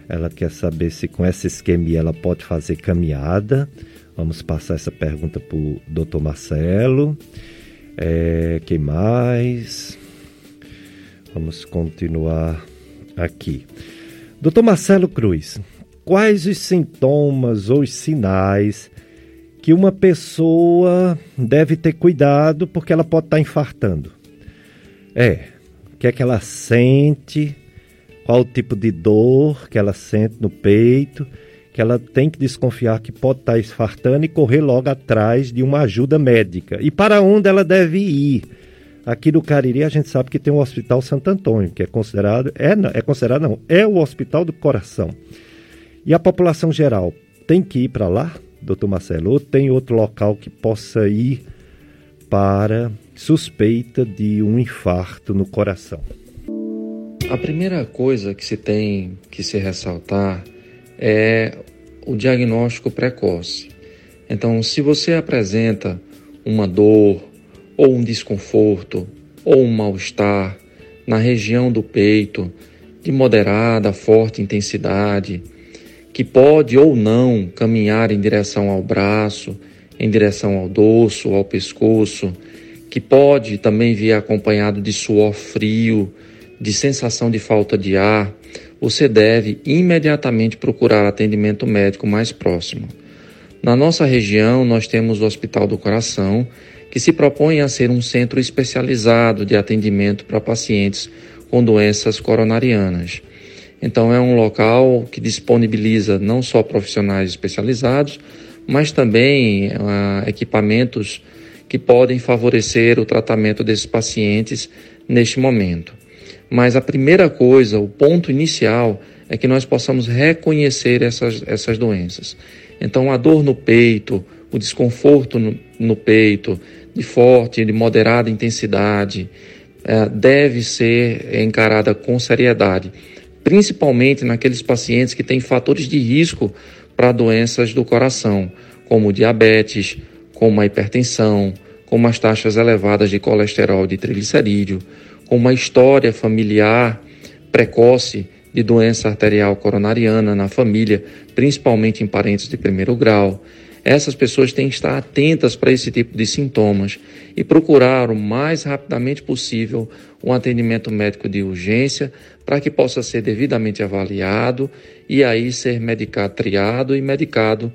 ela quer saber se com essa isquemia ela pode fazer caminhada. Vamos passar essa pergunta para o Dr. Marcelo. Quem mais? Vamos continuar aqui. Dr. Marcelo Cruz, quais os sintomas ou os sinais que uma pessoa deve ter cuidado porque ela pode estar infartando? O que é que ela sente? Qual o tipo de dor que ela sente no peito? Que ela tem que desconfiar que pode estar infartando e correr logo atrás de uma ajuda médica. E para onde ela deve ir? Aqui no Cariri a gente sabe que tem o Hospital Santo Antônio, que é considerado, é o Hospital do Coração. E a população geral tem que ir para lá, doutor Marcelo, ou tem outro local que possa ir para suspeita de um infarto no coração? A primeira coisa que se tem que se ressaltar é o diagnóstico precoce. Então, se você apresenta uma dor, ou um desconforto, ou um mal-estar na região do peito, de moderada, forte intensidade, que pode ou não caminhar em direção ao braço, em direção ao dorso, ao pescoço, que pode também vir acompanhado de suor frio, de sensação de falta de ar, você deve imediatamente procurar atendimento médico mais próximo. Na nossa região, nós temos o Hospital do Coração, que se propõe a ser um centro especializado de atendimento para pacientes com doenças coronarianas. Então, é um local que disponibiliza não só profissionais especializados, mas também equipamentos que podem favorecer o tratamento desses pacientes neste momento. Mas a primeira coisa, o ponto inicial, é que nós possamos reconhecer essas doenças. Então, a dor no peito, o desconforto no peito, de forte, de moderada intensidade, deve ser encarada com seriedade, principalmente naqueles pacientes que têm fatores de risco para doenças do coração, como diabetes, como a hipertensão, como as taxas elevadas de colesterol e de triglicerídeo, com uma história familiar precoce de doença arterial coronariana na família, principalmente em parentes de primeiro grau. Essas pessoas têm que estar atentas para esse tipo de sintomas e procurar o mais rapidamente possível um atendimento médico de urgência para que possa ser devidamente avaliado e aí ser triado e medicado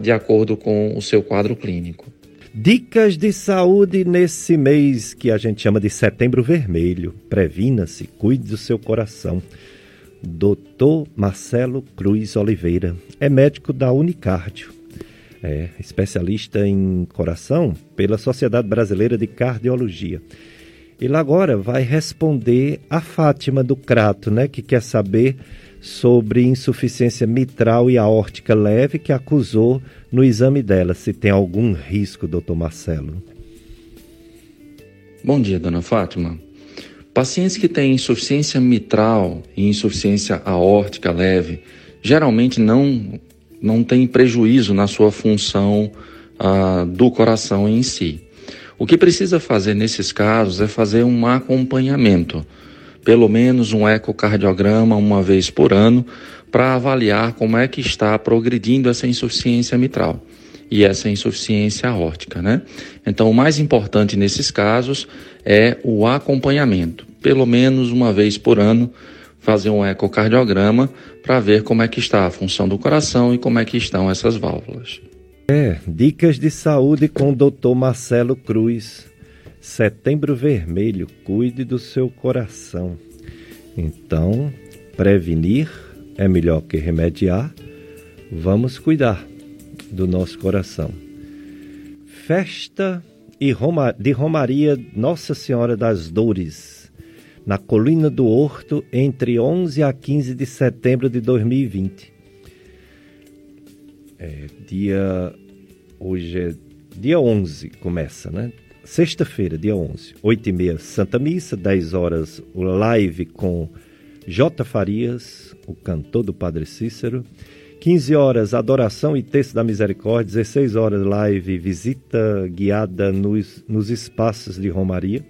de acordo com o seu quadro clínico. Dicas de saúde nesse mês que a gente chama de Setembro Vermelho. Previna-se, cuide do seu coração. Doutor Marcelo Cruz Oliveira é médico da Unicardio. É especialista em coração pela Sociedade Brasileira de Cardiologia. Ele agora vai responder a Fátima do Crato, né, que quer saber sobre insuficiência mitral e aórtica leve que acusou no exame dela. Se tem algum risco, doutor Marcelo? Bom dia, dona Fátima. Pacientes que têm insuficiência mitral e insuficiência aórtica leve geralmente não tem prejuízo na sua função do coração em si. O que precisa fazer nesses casos é fazer um acompanhamento, pelo menos um ecocardiograma uma vez por ano, para avaliar como é que está progredindo essa insuficiência mitral e essa insuficiência aórtica, né? Então, o mais importante nesses casos é o acompanhamento, pelo menos uma vez por ano, fazer um ecocardiograma para ver como é que está a função do coração e como é que estão essas válvulas. Dicas de saúde com o Dr. Marcelo Cruz. Setembro Vermelho, cuide do seu coração. Então, prevenir é melhor que remediar. Vamos cuidar do nosso coração. Festa de Romaria Nossa Senhora das Dores, na Colina do Horto, entre 11 a 15 de setembro de 2020. Hoje é dia 11, começa, né? Sexta-feira, dia 11, 8h30, Santa Missa, 10 horas, o live com J. Farias, o cantor do Padre Cícero, 15 horas, adoração e texto da misericórdia, 16 horas, live, visita guiada nos espaços de Romaria,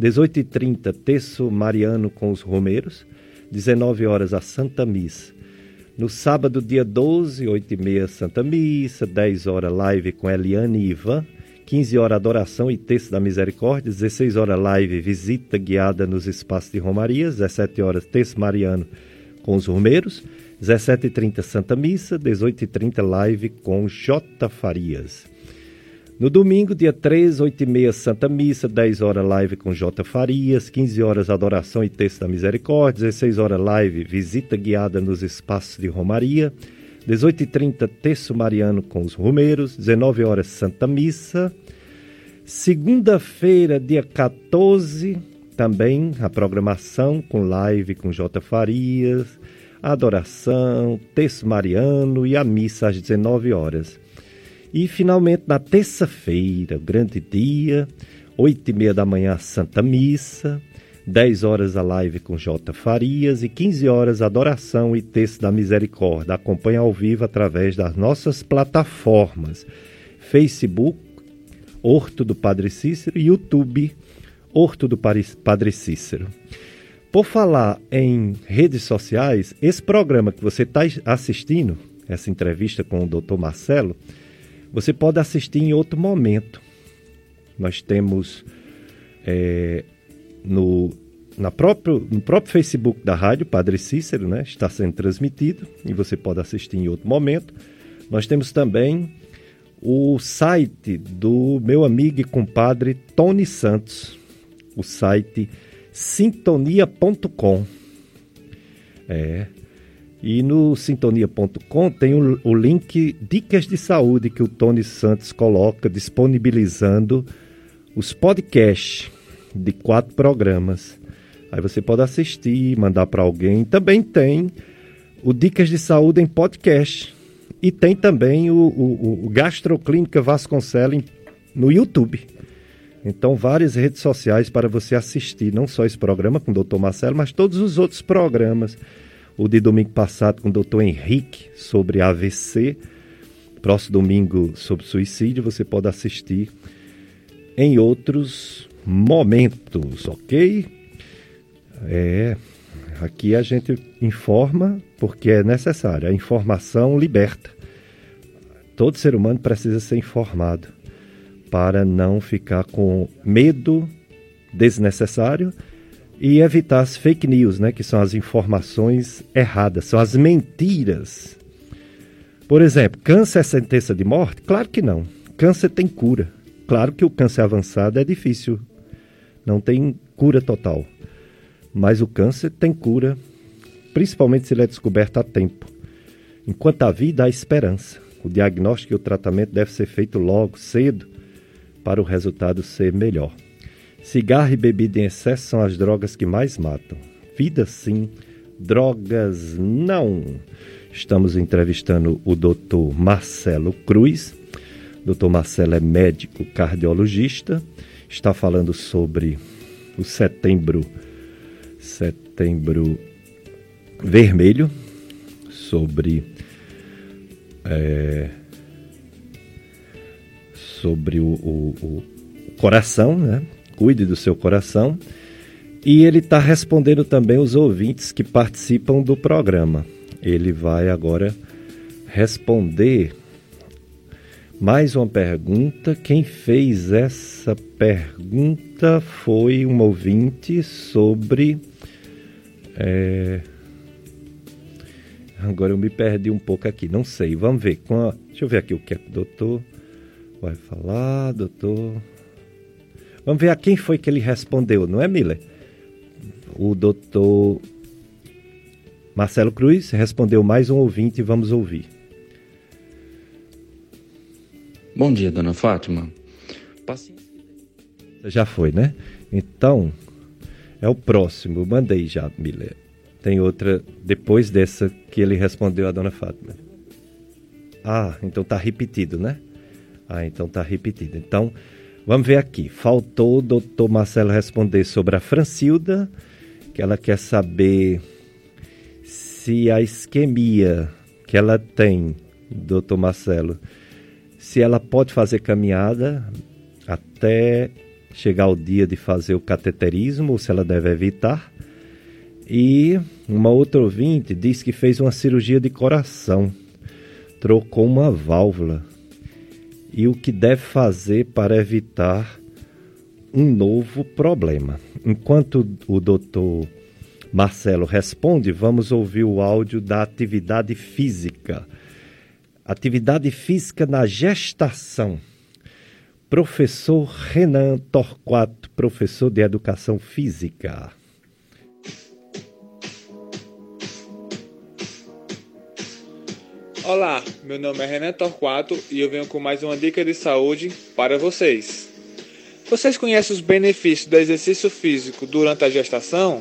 18h30, Terço Mariano com os Romeiros, 19 horas a Santa Missa. No sábado, dia 12, 8h30, Santa Missa, 10 horas live com Eliane e Ivan, 15 horas Adoração e Terço da Misericórdia, 16 horas live Visita Guiada nos Espaços de Romaria, 17 horas Terço Mariano com os Romeiros, 17h30, Santa Missa, 18h30, live com J. Farias. No domingo, dia 3, 8h30, Santa Missa, 10 horas live com J. Farias, 15 horas Adoração e Texto da Misericórdia, 16 horas live Visita Guiada nos Espaços de Romaria, 18h30, Terço Mariano com os Romeiros, 19 horas Santa Missa, Segunda-feira, dia 14, também a programação com live com J. Farias, adoração, texto mariano e a missa às 19 horas. E, finalmente, na terça-feira, grande dia, 8h30 da manhã, Santa Missa, 10 horas a live com J. Farias e 15 horas adoração e texto da misericórdia. Acompanhe ao vivo através das nossas plataformas, Facebook, Horto do Padre Cícero, e YouTube, Horto do Padre Cícero. Por falar em redes sociais, esse programa que você está assistindo, essa entrevista com o Dr. Marcelo, você pode assistir em outro momento. Nós temos no próprio Facebook da Rádio Padre Cícero, né? Está sendo transmitido e você pode assistir em outro momento. Nós temos também o site do meu amigo e compadre Tony Santos, o site sintonia.com. E no sintonia.com tem o link Dicas de Saúde que o Tony Santos coloca, disponibilizando os podcasts de 4 programas. Aí você pode assistir, mandar para alguém. Também tem o Dicas de Saúde em podcast. E tem também o Gastroclínica Vasconcelos no YouTube. Então, várias redes sociais para você assistir, não só esse programa com o Dr. Marcelo, mas todos os outros programas. O de domingo passado com o Dr. Henrique sobre AVC. Próximo domingo sobre suicídio. Você pode assistir em outros momentos, ok? Aqui a gente informa porque é necessário. A informação liberta. Todo ser humano precisa ser informado para não ficar com medo desnecessário. E evitar as fake news, né? Que são as informações erradas, são as mentiras. Por exemplo, câncer é sentença de morte? Claro que não. Câncer tem cura. Claro que o câncer avançado é difícil. Não tem cura total. Mas o câncer tem cura, principalmente se ele é descoberto a tempo. Enquanto a vida, há esperança. O diagnóstico e o tratamento devem ser feitos logo, cedo, para o resultado ser melhor. Cigarro e bebida em excesso são as drogas que mais matam. Vida sim, drogas não. Estamos entrevistando o Dr. Marcelo Cruz. O Dr. Marcelo é médico cardiologista. Está falando sobre o setembro vermelho, sobre o coração, né? Cuide do seu coração. E ele está respondendo também os ouvintes que participam do programa. Ele vai agora responder mais uma pergunta. Quem fez essa pergunta foi um ouvinte sobre... Agora eu me perdi um pouco aqui, não sei. Vamos ver. Deixa eu ver aqui o que é que o doutor vai falar, doutor... Vamos ver a quem foi que ele respondeu, não é, Miller? O doutor Marcelo Cruz respondeu mais um ouvinte e vamos ouvir. Bom dia, dona Fátima. Já foi, né? Então, é o próximo. Mandei já, Miller. Tem outra depois dessa que ele respondeu a dona Fátima. Ah, então tá repetido, né? Então... Vamos ver aqui, faltou o doutor Marcelo responder sobre a Francilda, que ela quer saber se a isquemia que ela tem, doutor Marcelo, se ela pode fazer caminhada até chegar o dia de fazer o cateterismo, ou se ela deve evitar. E uma outra ouvinte diz que fez uma cirurgia de coração, trocou uma válvula. E o que deve fazer para evitar um novo problema. Enquanto o doutor Marcelo responde, vamos ouvir o áudio da atividade física. Atividade física na gestação. Professor Renan Torquato, professor de Educação Física. Olá, meu nome é Renan Torquato e eu venho com mais uma dica de saúde para vocês. Vocês conhecem os benefícios do exercício físico durante a gestação?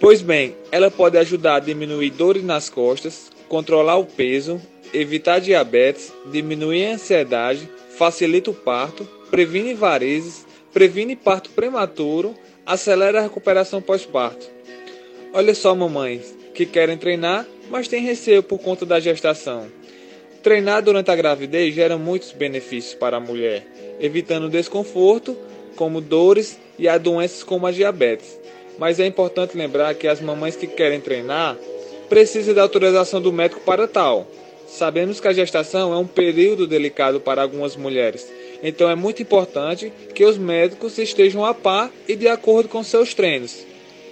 Pois bem, ela pode ajudar a diminuir dores nas costas, controlar o peso, evitar diabetes, diminuir a ansiedade, facilita o parto, previne varizes, previne parto prematuro, acelera a recuperação pós-parto. Olha só, mamães que querem treinar, mas têm receio por conta da gestação. Treinar durante a gravidez gera muitos benefícios para a mulher, evitando desconforto, como dores e a doenças como a diabetes. Mas é importante lembrar que as mamães que querem treinar precisam da autorização do médico para tal. Sabemos que a gestação é um período delicado para algumas mulheres, então é muito importante que os médicos estejam a par e de acordo com seus treinos.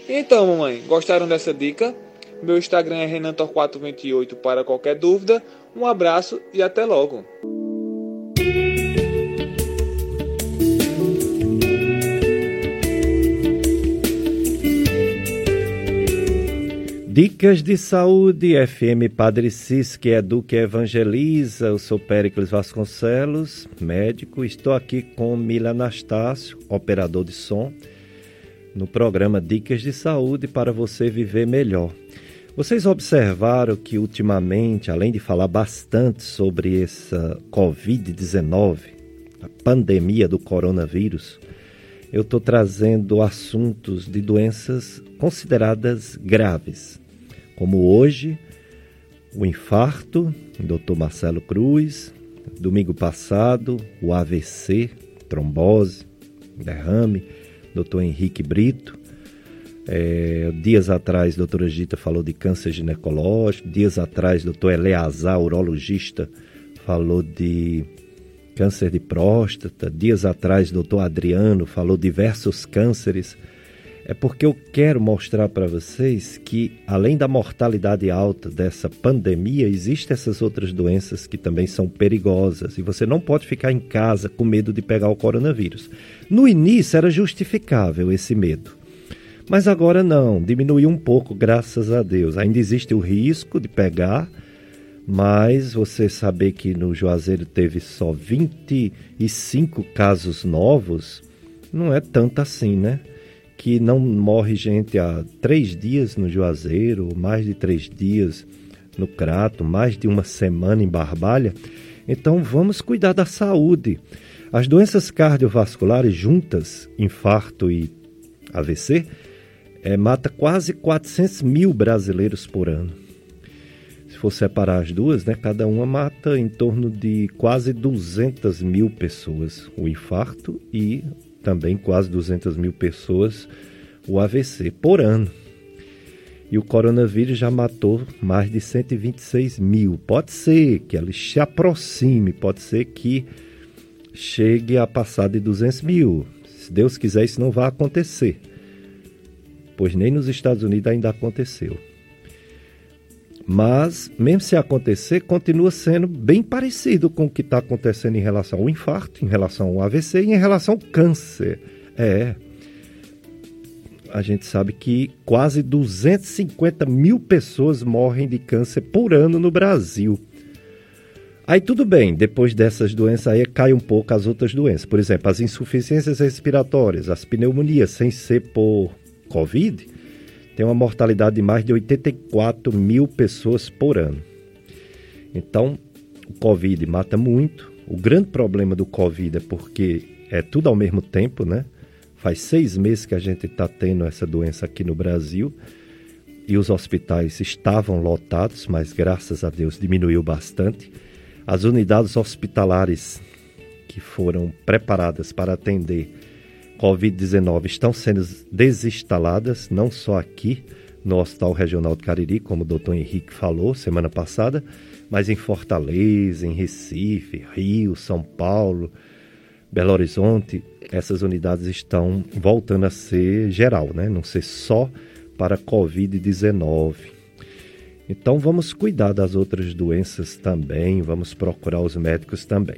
Então, mamãe, gostaram dessa dica? Meu Instagram é renantor428 para qualquer dúvida. Um abraço e até logo! Dicas de Saúde, FM Padre Cícero, que educa e evangeliza. Eu sou Péricles Vasconcelos, médico. Estou aqui com Mile Anastácio, operador de som, no programa Dicas de Saúde para você viver melhor. Vocês observaram que ultimamente, além de falar bastante sobre essa Covid-19, a pandemia do coronavírus, eu estou trazendo assuntos de doenças consideradas graves, como hoje o infarto, Dr. Marcelo Cruz, domingo passado o AVC, trombose, derrame, Dr. Henrique Brito, dias atrás a doutora Gita falou de câncer ginecológico, dias atrás o Dr. Eleazar, urologista, falou de câncer de próstata, dias atrás o Dr. Adriano falou diversos cânceres. É porque eu quero mostrar para vocês que, além da mortalidade alta dessa pandemia, existem essas outras doenças que também são perigosas. E você não pode ficar em casa com medo de pegar o coronavírus. No início era justificável esse medo. Mas agora não, diminuiu um pouco, graças a Deus. Ainda existe o risco de pegar, mas você saber que no Juazeiro teve só 25 casos novos, não é tanto assim, né? Que não morre gente há 3 dias no Juazeiro, mais de 3 dias no Crato, mais de 1 semana em Barbalha. Então vamos cuidar da saúde. As doenças cardiovasculares juntas, infarto e AVC, mata quase 400 mil brasileiros por ano. Se for separar as duas, né, cada uma mata em torno de quase 200 mil pessoas, o infarto e também quase 200 mil pessoas o AVC por ano. E o coronavírus já matou mais de 126 mil. Pode ser que ele se aproxime, pode ser que chegue a passar de 200 mil. Se Deus quiser, isso não vai acontecer, pois nem nos Estados Unidos ainda aconteceu. Mas, mesmo se acontecer, continua sendo bem parecido com o que está acontecendo em relação ao infarto, em relação ao AVC e em relação ao câncer. A gente sabe que quase 250 mil pessoas morrem de câncer por ano no Brasil. Aí tudo bem, depois dessas doenças aí cai um pouco as outras doenças. Por exemplo, as insuficiências respiratórias, as pneumonias, sem ser por Covid, tem uma mortalidade de mais de 84 mil pessoas por ano. Então, o Covid mata muito. O grande problema do Covid é porque é tudo ao mesmo tempo, né? Faz 6 meses que a gente está tendo essa doença aqui no Brasil e os hospitais estavam lotados, mas graças a Deus diminuiu bastante. As unidades hospitalares que foram preparadas para atender Covid-19 estão sendo desinstaladas, não só aqui no Hospital Regional do Cariri, como o doutor Henrique falou semana passada, mas em Fortaleza, em Recife, Rio, São Paulo, Belo Horizonte. Essas unidades estão voltando a ser geral, né? Não ser só para Covid-19. Então vamos cuidar das outras doenças também, vamos procurar os médicos também.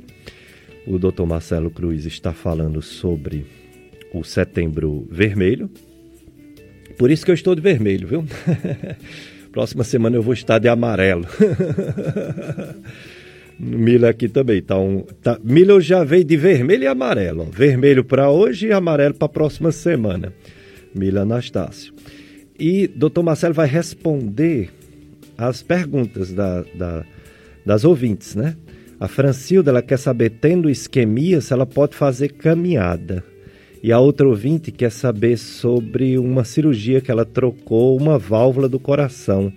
O doutor Marcelo Cruz está falando sobre o Setembro Vermelho. Por isso que eu estou de vermelho, viu? Próxima semana eu vou estar de amarelo. Mila aqui também. Então, tá, Mila já veio de vermelho e amarelo. Ó. Vermelho para hoje e amarelo para a próxima semana. Mile Anastácio. E doutor Marcelo vai responder as perguntas das ouvintes, né? A Francilda, ela quer saber, tendo isquemia, se ela pode fazer caminhada. E a outra ouvinte quer saber sobre uma cirurgia que ela trocou uma válvula do coração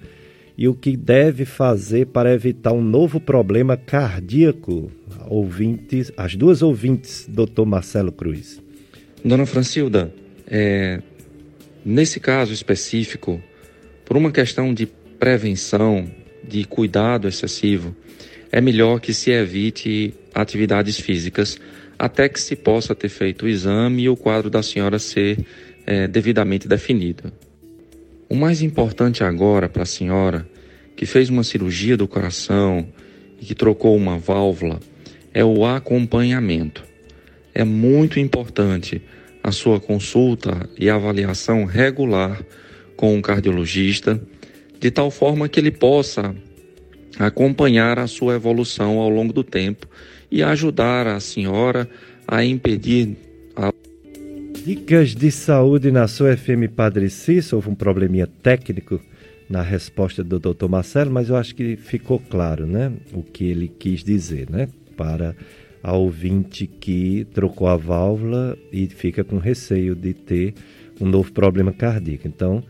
e o que deve fazer para evitar um novo problema cardíaco. Ouvintes, as duas ouvintes, doutor Marcelo Cruz. Dona Francilda, nesse caso específico, por uma questão de prevenção, de cuidado excessivo, é melhor que se evite atividades físicas até que se possa ter feito o exame e o quadro da senhora ser devidamente definido. O mais importante agora para a senhora, que fez uma cirurgia do coração e que trocou uma válvula, é o acompanhamento. É muito importante a sua consulta e avaliação regular com o cardiologista, de tal forma que ele possa acompanhar a sua evolução ao longo do tempo e ajudar a senhora a impedir a... Dicas de saúde na sua FM Padre Cícero. Houve um probleminha técnico na resposta do Dr. Marcelo, mas eu acho que ficou claro, né, o que ele quis dizer, né, para a ouvinte que trocou a válvula e fica com receio de ter um novo problema cardíaco. Então,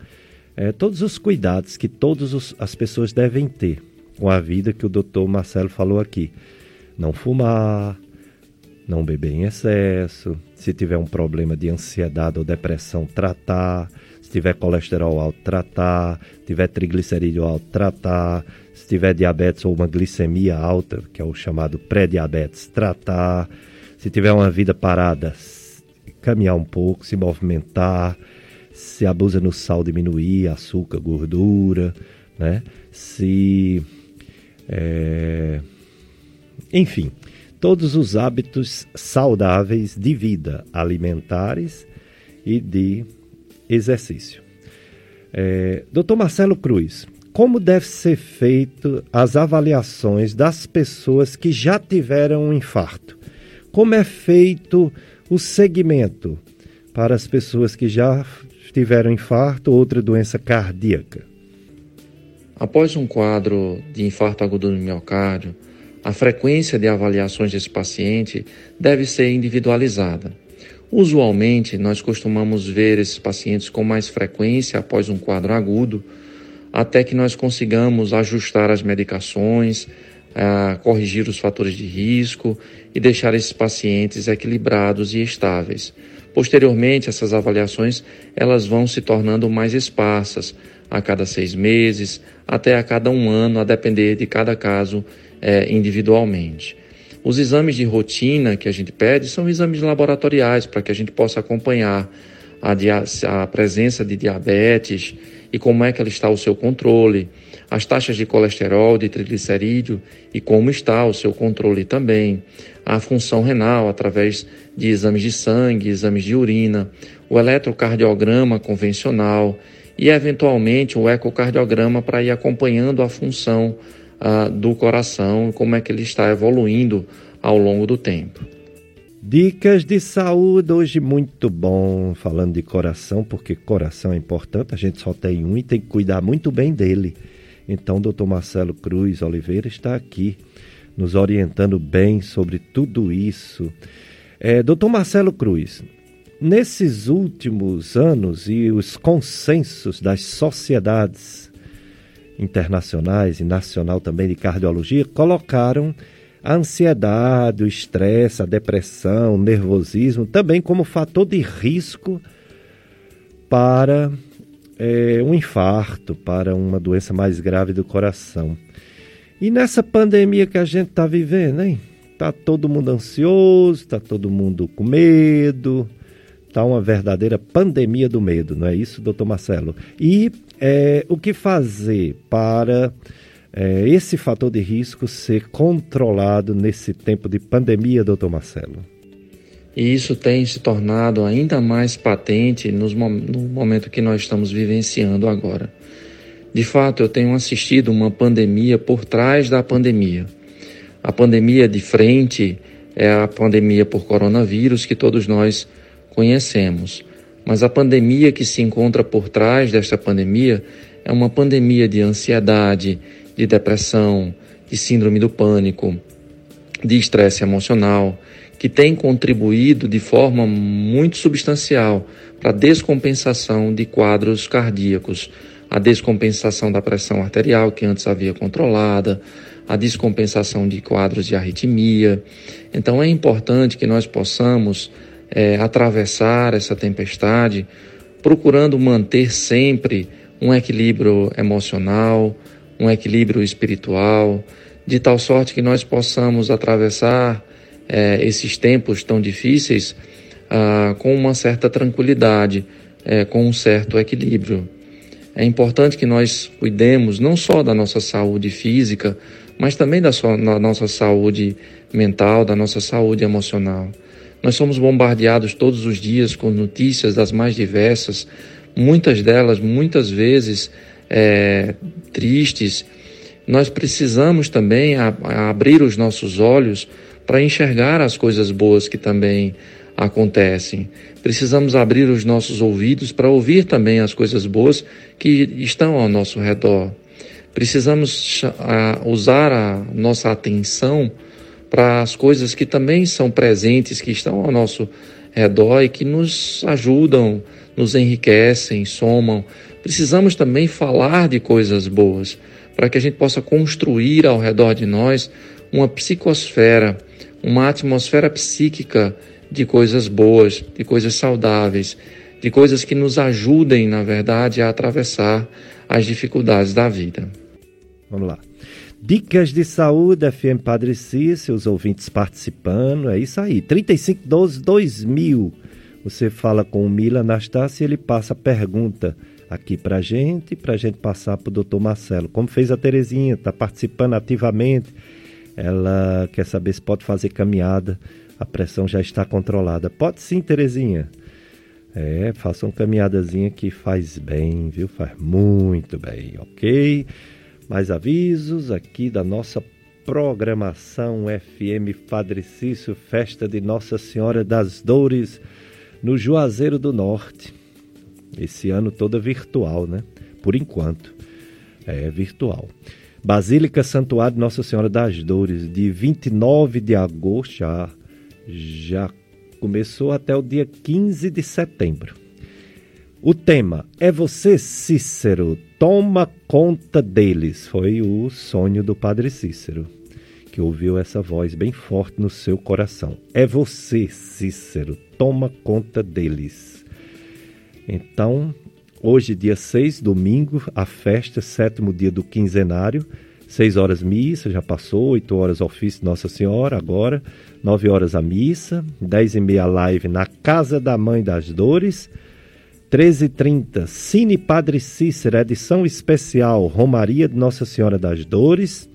todos os cuidados que todas as pessoas devem ter com a vida, que o doutor Marcelo falou aqui. Não fumar, não beber em excesso, se tiver um problema de ansiedade ou depressão, tratar, se tiver colesterol alto, tratar, se tiver triglicerídeo alto, tratar, se tiver diabetes ou uma glicemia alta, que é o chamado pré-diabetes, tratar, se tiver uma vida parada, caminhar um pouco, se movimentar, se abusa no sal, diminuir, açúcar, gordura, né? Enfim, todos os hábitos saudáveis de vida, alimentares e de exercício. Dr. Marcelo Cruz, como deve ser feito as avaliações das pessoas que já tiveram um infarto? Como é feito o segmento para as pessoas que já tiveram infarto ou outra doença cardíaca? Após um quadro de infarto agudo do miocárdio, a frequência de avaliações desse paciente deve ser individualizada. Usualmente, nós costumamos ver esses pacientes com mais frequência após um quadro agudo, até que nós consigamos ajustar as medicações, corrigir os fatores de risco e deixar esses pacientes equilibrados e estáveis. Posteriormente, essas avaliações elas vão se tornando mais esparsas, a cada 6 meses, até a cada 1 ano, a depender de cada caso individualmente. Os exames de rotina que a gente pede são exames laboratoriais, para que a gente possa acompanhar a presença de diabetes e como é que ela está o seu controle, as taxas de colesterol, de triglicerídeo e como está o seu controle também, a função renal através de exames de sangue, exames de urina, o eletrocardiograma convencional e, eventualmente, o ecocardiograma para ir acompanhando a função do coração, como é que ele está evoluindo ao longo do tempo. Dicas de saúde, hoje muito bom, falando de coração, porque coração é importante, a gente só tem um e tem que cuidar muito bem dele. Então, doutor Marcelo Cruz Oliveira está aqui, nos orientando bem sobre tudo isso. Doutor Marcelo Cruz, nesses últimos anos e os consensos das sociedades internacionais e nacional também de cardiologia colocaram a ansiedade, o estresse, a depressão, o nervosismo também como fator de risco para um infarto, para uma doença mais grave do coração. E nessa pandemia que a gente está vivendo, hein? Está todo mundo ansioso, está todo mundo com medo. Está uma verdadeira pandemia do medo, não é isso, doutor Marcelo? E o que fazer para esse fator de risco ser controlado nesse tempo de pandemia, doutor Marcelo? E isso tem se tornado ainda mais patente no momento que nós estamos vivenciando agora. De fato, eu tenho assistido uma pandemia por trás da pandemia. A pandemia de frente é a pandemia por coronavírus que todos nós conhecemos. Mas a pandemia que se encontra por trás desta pandemia é uma pandemia de ansiedade, de depressão, de síndrome do pânico, de estresse emocional, que tem contribuído de forma muito substancial para a descompensação de quadros cardíacos, a descompensação da pressão arterial que antes havia controlada, a descompensação de quadros de arritmia. Então é importante que nós possamos atravessar essa tempestade, procurando manter sempre um equilíbrio emocional, um equilíbrio espiritual, de tal sorte que nós possamos atravessar esses tempos tão difíceis com uma certa tranquilidade, com um certo equilíbrio. É importante que nós cuidemos não só da nossa saúde física, mas também da nossa saúde mental, da nossa saúde emocional. Nós somos bombardeados todos os dias com notícias das mais diversas, muitas delas, muitas vezes, tristes. Nós precisamos também abrir os nossos olhos para enxergar as coisas boas que também acontecem. Precisamos abrir os nossos ouvidos para ouvir também as coisas boas que estão ao nosso redor. Precisamos usar a nossa atenção para as coisas que também são presentes, que estão ao nosso redor e que nos ajudam, nos enriquecem, somam. Precisamos também falar de coisas boas, para que a gente possa construir ao redor de nós uma psicosfera, uma atmosfera psíquica de coisas boas, de coisas saudáveis, de coisas que nos ajudem, na verdade, a atravessar as dificuldades da vida. Vamos lá. Dicas de saúde, FM Padre Cícero, os ouvintes participando, é isso aí. 3512-2000. Você fala com o Mile Anastácio e ele passa a pergunta aqui pra gente passar pro doutor Marcelo. Como fez a Terezinha, tá participando ativamente. Ela quer saber se pode fazer caminhada. A pressão já está controlada. Pode sim, Terezinha. Faça uma caminhadazinha que faz bem, viu? Faz muito bem, ok? Mais avisos aqui da nossa programação FM Padre Cícero, Festa de Nossa Senhora das Dores, no Juazeiro do Norte. Esse ano toda virtual, né? Por enquanto. É virtual. Basílica Santuário de Nossa Senhora das Dores, de 29 de agosto já começou até o dia 15 de setembro. O tema é você, Cícero, toma conta deles. Foi o sonho do Padre Cícero, que ouviu essa voz bem forte no seu coração. É você, Cícero, toma conta deles. Então, hoje, dia 6, domingo, a festa, sétimo dia do quinzenário. 6 horas missa, já passou, 8 horas ofício de Nossa Senhora, agora 9 horas a missa, 10h30 live na Casa da Mãe das Dores, 13h30 Cine Padre Cícero, edição especial Romaria de Nossa Senhora das Dores,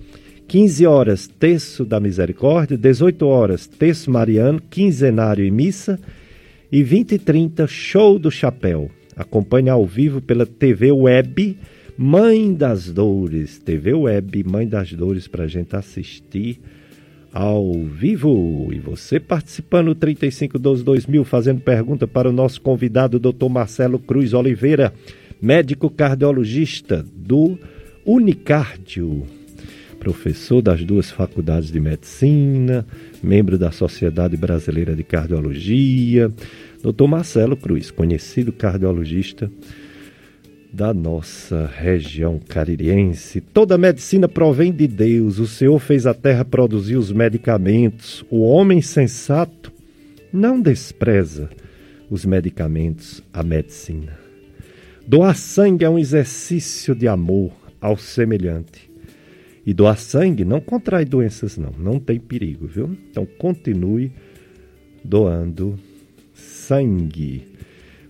15 horas Terço da Misericórdia, 18 horas Terço Mariano, quinzenário e missa, e 20h30 Show do Chapéu. Acompanhe ao vivo pela TV Web Mãe das Dores, TV Web Mãe das Dores, para a gente assistir ao vivo. E você participando, 3512-2000, fazendo pergunta para o nosso convidado, Dr. Marcelo Cruz Oliveira, médico cardiologista do Unicardio, professor das duas faculdades de medicina, membro da Sociedade Brasileira de Cardiologia. Dr. Marcelo Cruz, conhecido cardiologista da nossa região caririense. Toda medicina provém de Deus. O Senhor fez a terra produzir os medicamentos. O homem sensato não despreza os medicamentos, a medicina. Doar sangue é um exercício de amor ao semelhante. E doar sangue não contrai doenças, não. Não tem perigo, viu? Então continue doando sangue.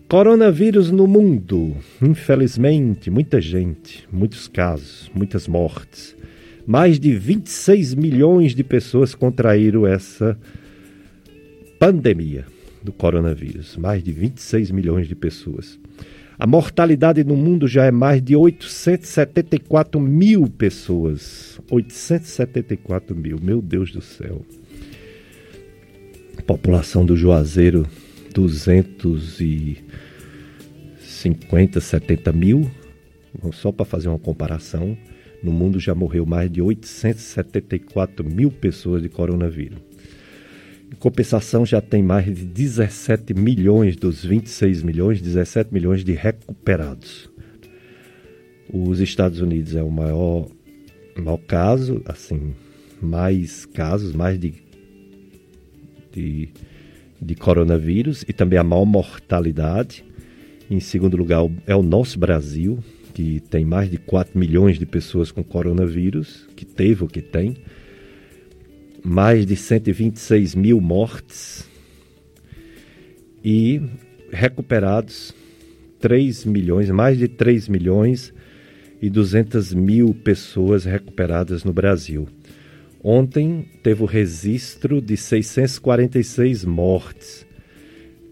Coronavírus no mundo, infelizmente, muita gente, muitos casos, muitas mortes. Mais de 26 milhões de pessoas contraíram essa pandemia do coronavírus. Mais de 26 milhões de pessoas. A mortalidade no mundo já é mais de 874 mil pessoas. 874 mil, meu Deus do céu. A população do Juazeiro, 250, 70 mil. Só para fazer uma comparação, no mundo já morreu mais de 874 mil pessoas de coronavírus. Em compensação, já tem mais de 17 milhões dos 26 milhões, 17 milhões de recuperados. Os Estados Unidos é o maior caso, assim, mais casos, mais de coronavírus e também a maior mortalidade. Em segundo lugar, é o nosso Brasil, que tem mais de 4 milhões de pessoas com coronavírus, que teve ou que tem. Mais de 126 mil mortes e recuperados 3 milhões, mais de 3 milhões e 200 mil pessoas recuperadas no Brasil. Ontem teve o registro de 646 mortes.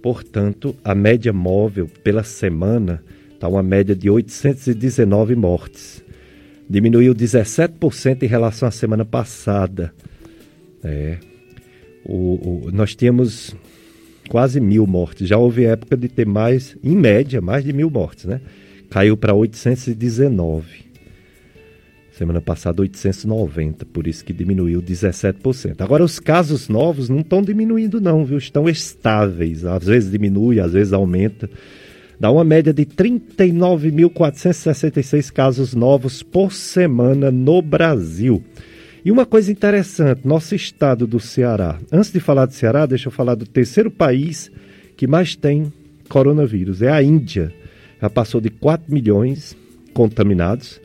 Portanto, a média móvel pela semana está uma média de 819 mortes. Diminuiu 17% em relação à semana passada. Nós tínhamos quase 1.000 mortes. Já houve época de ter mais, em média, mais de 1.000 mortes, né? Caiu para 819. Semana passada, 890. Por isso que diminuiu 17%. Agora, os casos novos não estão diminuindo não, viu? Estão estáveis. Às vezes diminui, às vezes aumenta. Dá uma média de 39.466 casos novos por semana no Brasil. E uma coisa interessante, nosso estado do Ceará. Antes de falar do Ceará, deixa eu falar do terceiro país que mais tem coronavírus. É a Índia. Já passou de 4 milhões contaminados.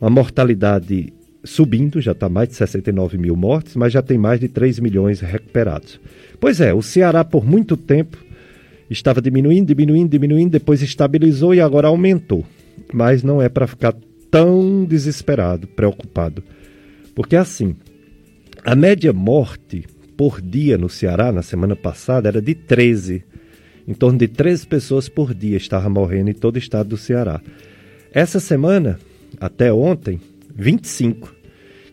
A mortalidade subindo, já está mais de 69 mil mortes, mas já tem mais de 3 milhões recuperados. Pois é, o Ceará por muito tempo estava diminuindo, depois estabilizou e agora aumentou. Mas não é para ficar tão desesperado, preocupado. Porque assim, a média morte por dia no Ceará, na semana passada, era de 13. Em torno de 13 pessoas por dia estava morrendo em todo o estado do Ceará. Essa semana, até ontem, 25.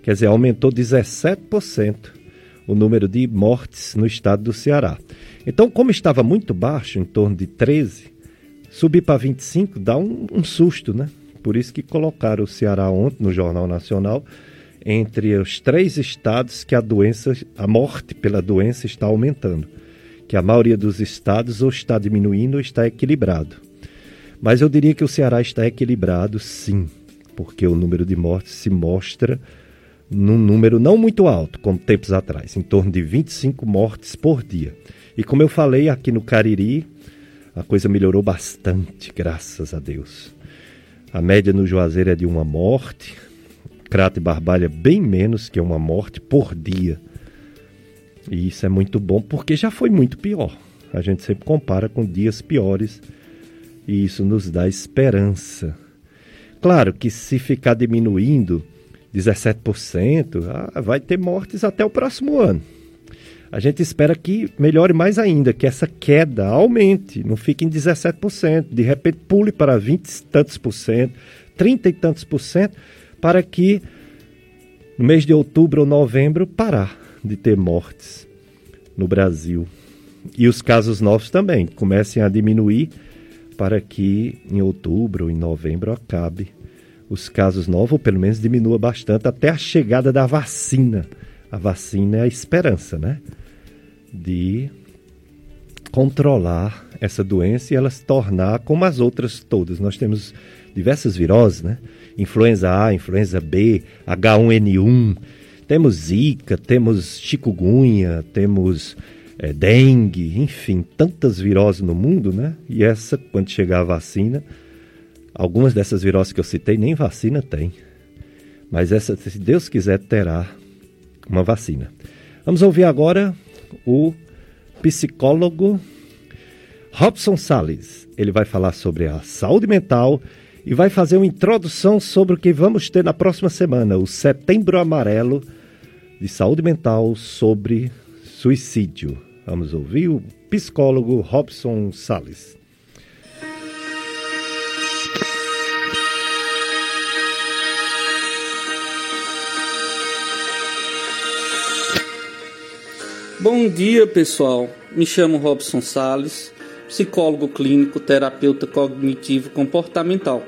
Quer dizer, aumentou 17% o número de mortes no estado do Ceará. Então, como estava muito baixo, em torno de 13, subir para 25 dá um susto, né? Por isso que colocaram o Ceará ontem no Jornal Nacional entre os 3 estados que a morte pela doença está aumentando, que a maioria dos estados ou está diminuindo ou está equilibrado. Mas eu diria que o Ceará está equilibrado, sim, porque o número de mortes se mostra num número não muito alto, como tempos atrás, em torno de 25 mortes por dia. E como eu falei, aqui no Cariri, a coisa melhorou bastante, graças a Deus. A média no Juazeiro é de uma morte, Crato e Barbalha bem menos que uma morte por dia. E isso é muito bom porque já foi muito pior. A gente sempre compara com dias piores e isso nos dá esperança. Claro que se ficar diminuindo 17%, vai ter mortes até o próximo ano. A gente espera que melhore mais ainda, que essa queda aumente, não fique em 17%, de repente pule para 20 e tantos por cento, 30 e tantos por cento, para que no mês de outubro ou novembro parar de ter mortes no Brasil. E os casos novos também comecem a diminuir para que em outubro ou em novembro acabe os casos novos, ou pelo menos diminua bastante até a chegada da vacina. A vacina é a esperança, né? De controlar essa doença e ela se tornar como as outras todas. Nós temos diversas viroses, né? Influenza A, influenza B, H1N1, temos Zika, temos chikungunya, temos dengue, enfim, tantas viroses no mundo, né? E essa, quando chegar a vacina, algumas dessas viroses que eu citei nem vacina tem. Mas essa, se Deus quiser, terá uma vacina. Vamos ouvir agora o psicólogo Robson Salles. Ele vai falar sobre a saúde mental e vai fazer uma introdução sobre o que vamos ter na próxima semana, o Setembro Amarelo de Saúde Mental sobre Suicídio. Vamos ouvir o psicólogo Robson Salles. Bom dia, pessoal. Me chamo Robson Salles, psicólogo clínico, terapeuta cognitivo comportamental.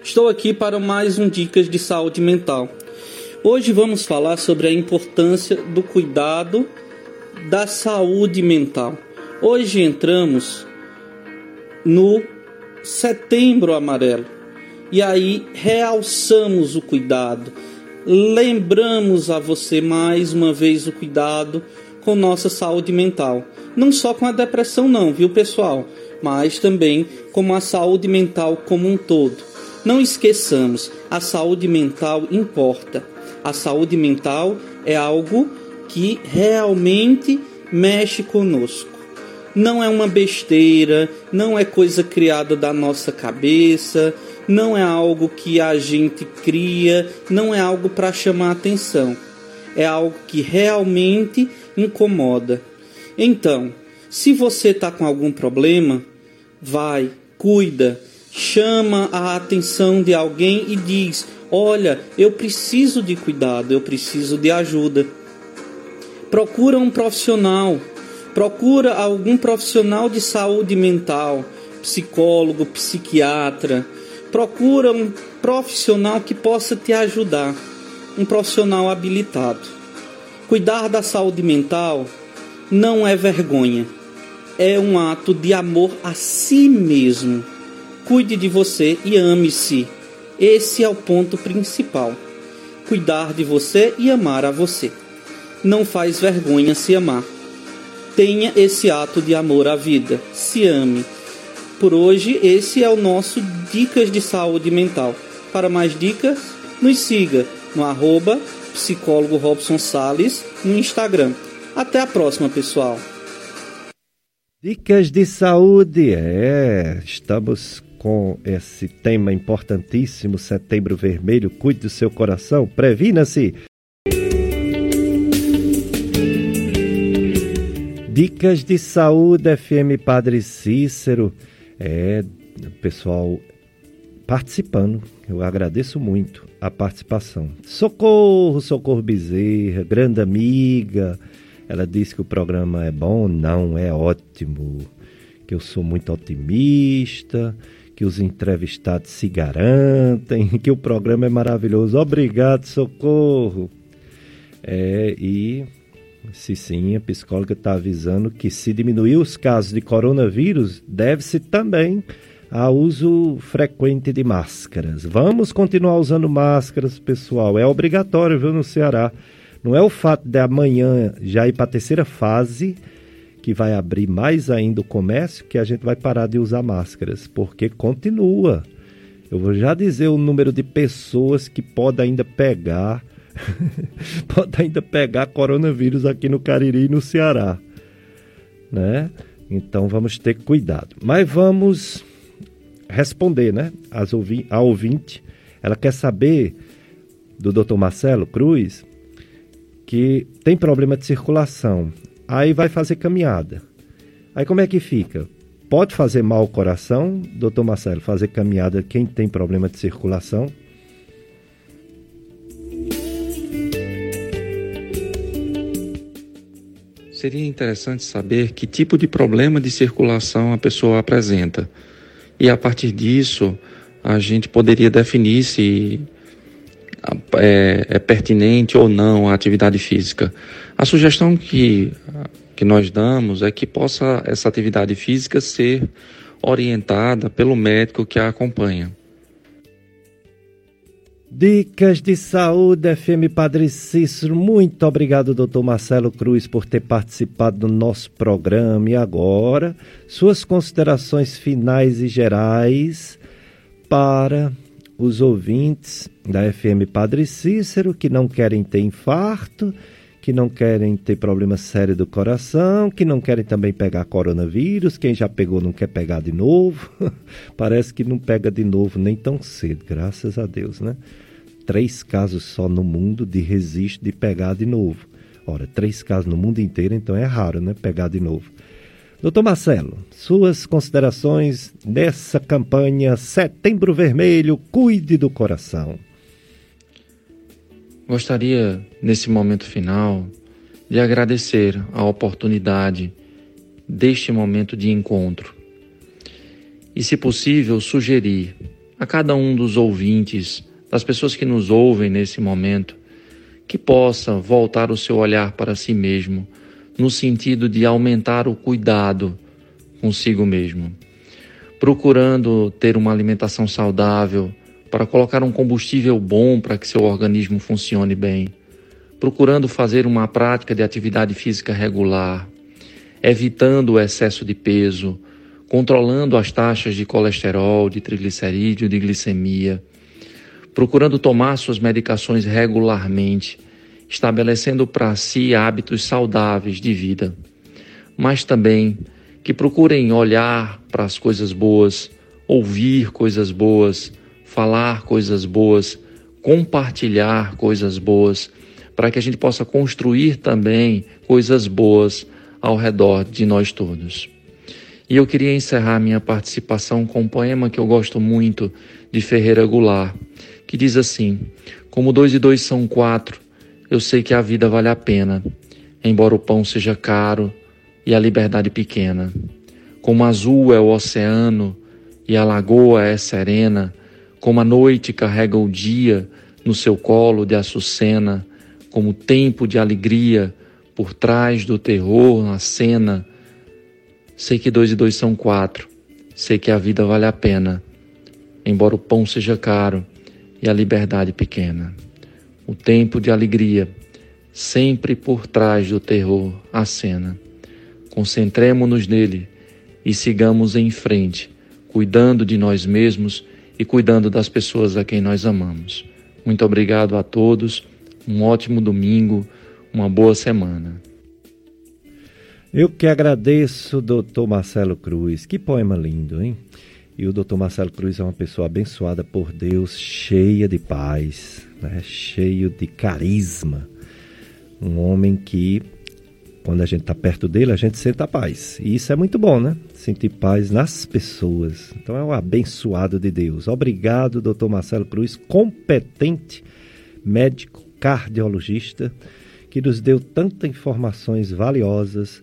Estou aqui para mais um Dicas de Saúde Mental. Hoje vamos falar sobre a importância do cuidado da saúde mental. Hoje entramos no Setembro Amarelo e aí realçamos o cuidado. Lembramos a você mais uma vez o cuidado com nossa saúde mental. Não só com a depressão não, viu pessoal? Mas também com a saúde mental como um todo. Não esqueçamos, a saúde mental importa. A saúde mental é algo que realmente mexe conosco. Não é uma besteira, não é coisa criada da nossa cabeça, não é algo que a gente cria, não é algo para chamar atenção. É algo que realmente incomoda. Então, se você está com algum problema, vai, cuida, chama a atenção de alguém e diz: olha, eu preciso de cuidado, eu preciso de ajuda. Procura um profissional. Procura algum profissional de saúde mental, psicólogo, psiquiatra. Procura um profissional que possa te ajudar, um profissional habilitado. Cuidar da saúde mental não é vergonha, é um ato de amor a si mesmo. Cuide de você e ame-se. Esse é o ponto principal. Cuidar de você e amar a você. Não faz vergonha se amar. Tenha esse ato de amor à vida. Se ame. Por hoje, esse é o nosso Dicas de Saúde Mental. Para mais dicas, nos siga no @psicólogo Robson Salles no Instagram. Até a próxima, pessoal. Dicas de Saúde. Estamos com esse tema importantíssimo, Setembro Vermelho. Cuide do seu coração, previna-se. Dicas de Saúde, FM Padre Cícero, pessoal participando, eu agradeço muito a participação. Socorro Bezerra, grande amiga, ela disse que o programa é bom, não, é ótimo, que eu sou muito otimista, que os entrevistados se garantem, que o programa é maravilhoso, obrigado Socorro, Sim, a psicóloga está avisando que se diminuir os casos de coronavírus, deve-se também ao uso frequente de máscaras. Vamos continuar usando máscaras, pessoal. É obrigatório, viu, no Ceará. Não é o fato de amanhã já ir para a terceira fase, que vai abrir mais ainda o comércio, que a gente vai parar de usar máscaras, porque continua. Eu vou já dizer o número de pessoas que pode ainda pegar coronavírus aqui no Cariri e no Ceará, né? Então vamos ter cuidado. Mas vamos responder, né? A ouvinte, ela quer saber do Dr. Marcelo Cruz que tem problema de circulação, aí vai fazer caminhada. Aí como é que fica? Pode fazer mal ao coração, Dr. Marcelo, fazer caminhada quem tem problema de circulação? Seria interessante saber que tipo de problema de circulação a pessoa apresenta. E a partir disso, a gente poderia definir se é pertinente ou não a atividade física. A sugestão que nós damos é que possa essa atividade física ser orientada pelo médico que a acompanha. Dicas de Saúde, FM Padre Cícero, muito obrigado Dr. Marcelo Cruz por ter participado do nosso programa. E agora, suas considerações finais e gerais para os ouvintes da FM Padre Cícero que não querem ter infarto, que não querem ter problema sério do coração, que não querem também pegar coronavírus, quem já pegou não quer pegar de novo, parece que não pega de novo nem tão cedo, graças a Deus, né? 3 casos só no mundo de registro de pegar de novo. Ora, 3 casos no mundo inteiro, então é raro, né? Pegar de novo. Doutor Marcelo, suas considerações nessa campanha Setembro Vermelho, cuide do coração. Gostaria, nesse momento final, de agradecer a oportunidade deste momento de encontro e, se possível, sugerir a cada um dos ouvintes, das pessoas que nos ouvem nesse momento, que possa voltar o seu olhar para si mesmo, no sentido de aumentar o cuidado consigo mesmo, procurando ter uma alimentação saudável para colocar um combustível bom para que seu organismo funcione bem, procurando fazer uma prática de atividade física regular, evitando o excesso de peso, controlando as taxas de colesterol, de triglicerídeo, de glicemia, procurando tomar suas medicações regularmente, estabelecendo para si hábitos saudáveis de vida, mas também que procurem olhar para as coisas boas, ouvir coisas boas, falar coisas boas, compartilhar coisas boas, para que a gente possa construir também coisas boas ao redor de nós todos. E eu queria encerrar minha participação com um poema que eu gosto muito, de Ferreira Gullar, que diz assim: como 2 e 2 são 4, eu sei que a vida vale a pena, embora o pão seja caro e a liberdade pequena. Como azul é o oceano e a lagoa é serena, como a noite carrega o dia no seu colo de açucena, como tempo de alegria por trás do terror na cena, sei que 2 e 2 são 4, sei que a vida vale a pena, embora o pão seja caro e a liberdade pequena. O tempo de alegria, sempre por trás do terror, a cena. Concentremo-nos nele e sigamos em frente, cuidando de nós mesmos e cuidando das pessoas a quem nós amamos. Muito obrigado a todos, um ótimo domingo, uma boa semana. Eu que agradeço, doutor Marcelo Cruz. Que poema lindo, hein? E o doutor Marcelo Cruz é uma pessoa abençoada por Deus, cheia de paz, né? Cheio de carisma. Um homem que, quando a gente está perto dele, a gente sente a paz. E isso é muito bom, né? Sentir paz nas pessoas. Então é um abençoado de Deus. Obrigado, doutor Marcelo Cruz, competente médico cardiologista, que nos deu tantas informações valiosas,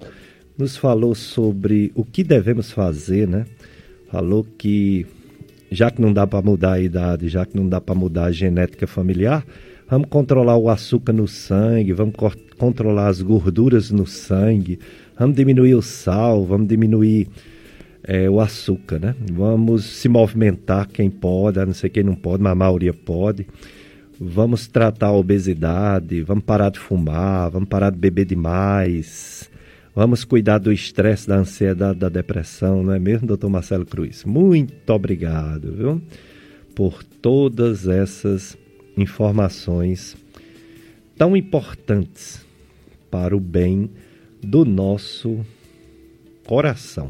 nos falou sobre o que devemos fazer, né? Falou que, já que não dá para mudar a idade, já que não dá para mudar a genética familiar, vamos controlar o açúcar no sangue, vamos controlar as gorduras no sangue, vamos diminuir o sal, vamos diminuir o açúcar, né? Vamos se movimentar, quem pode, a não ser quem não pode, mas a maioria pode. Vamos tratar a obesidade, vamos parar de fumar, vamos parar de beber demais. Vamos cuidar do estresse, da ansiedade, da depressão, não é mesmo, doutor Marcelo Cruz? Muito obrigado, viu, por todas essas informações tão importantes para o bem do nosso coração.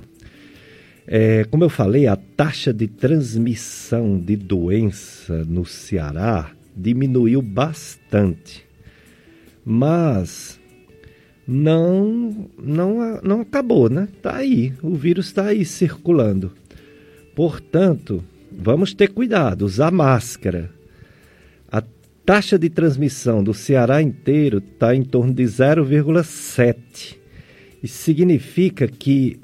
Como eu falei, a taxa de transmissão de doença no Ceará diminuiu bastante, mas não acabou, né? Está aí, o vírus está aí circulando. Portanto, vamos ter cuidado, usar máscara. A taxa de transmissão do Ceará inteiro está em torno de 0,7. Isso significa que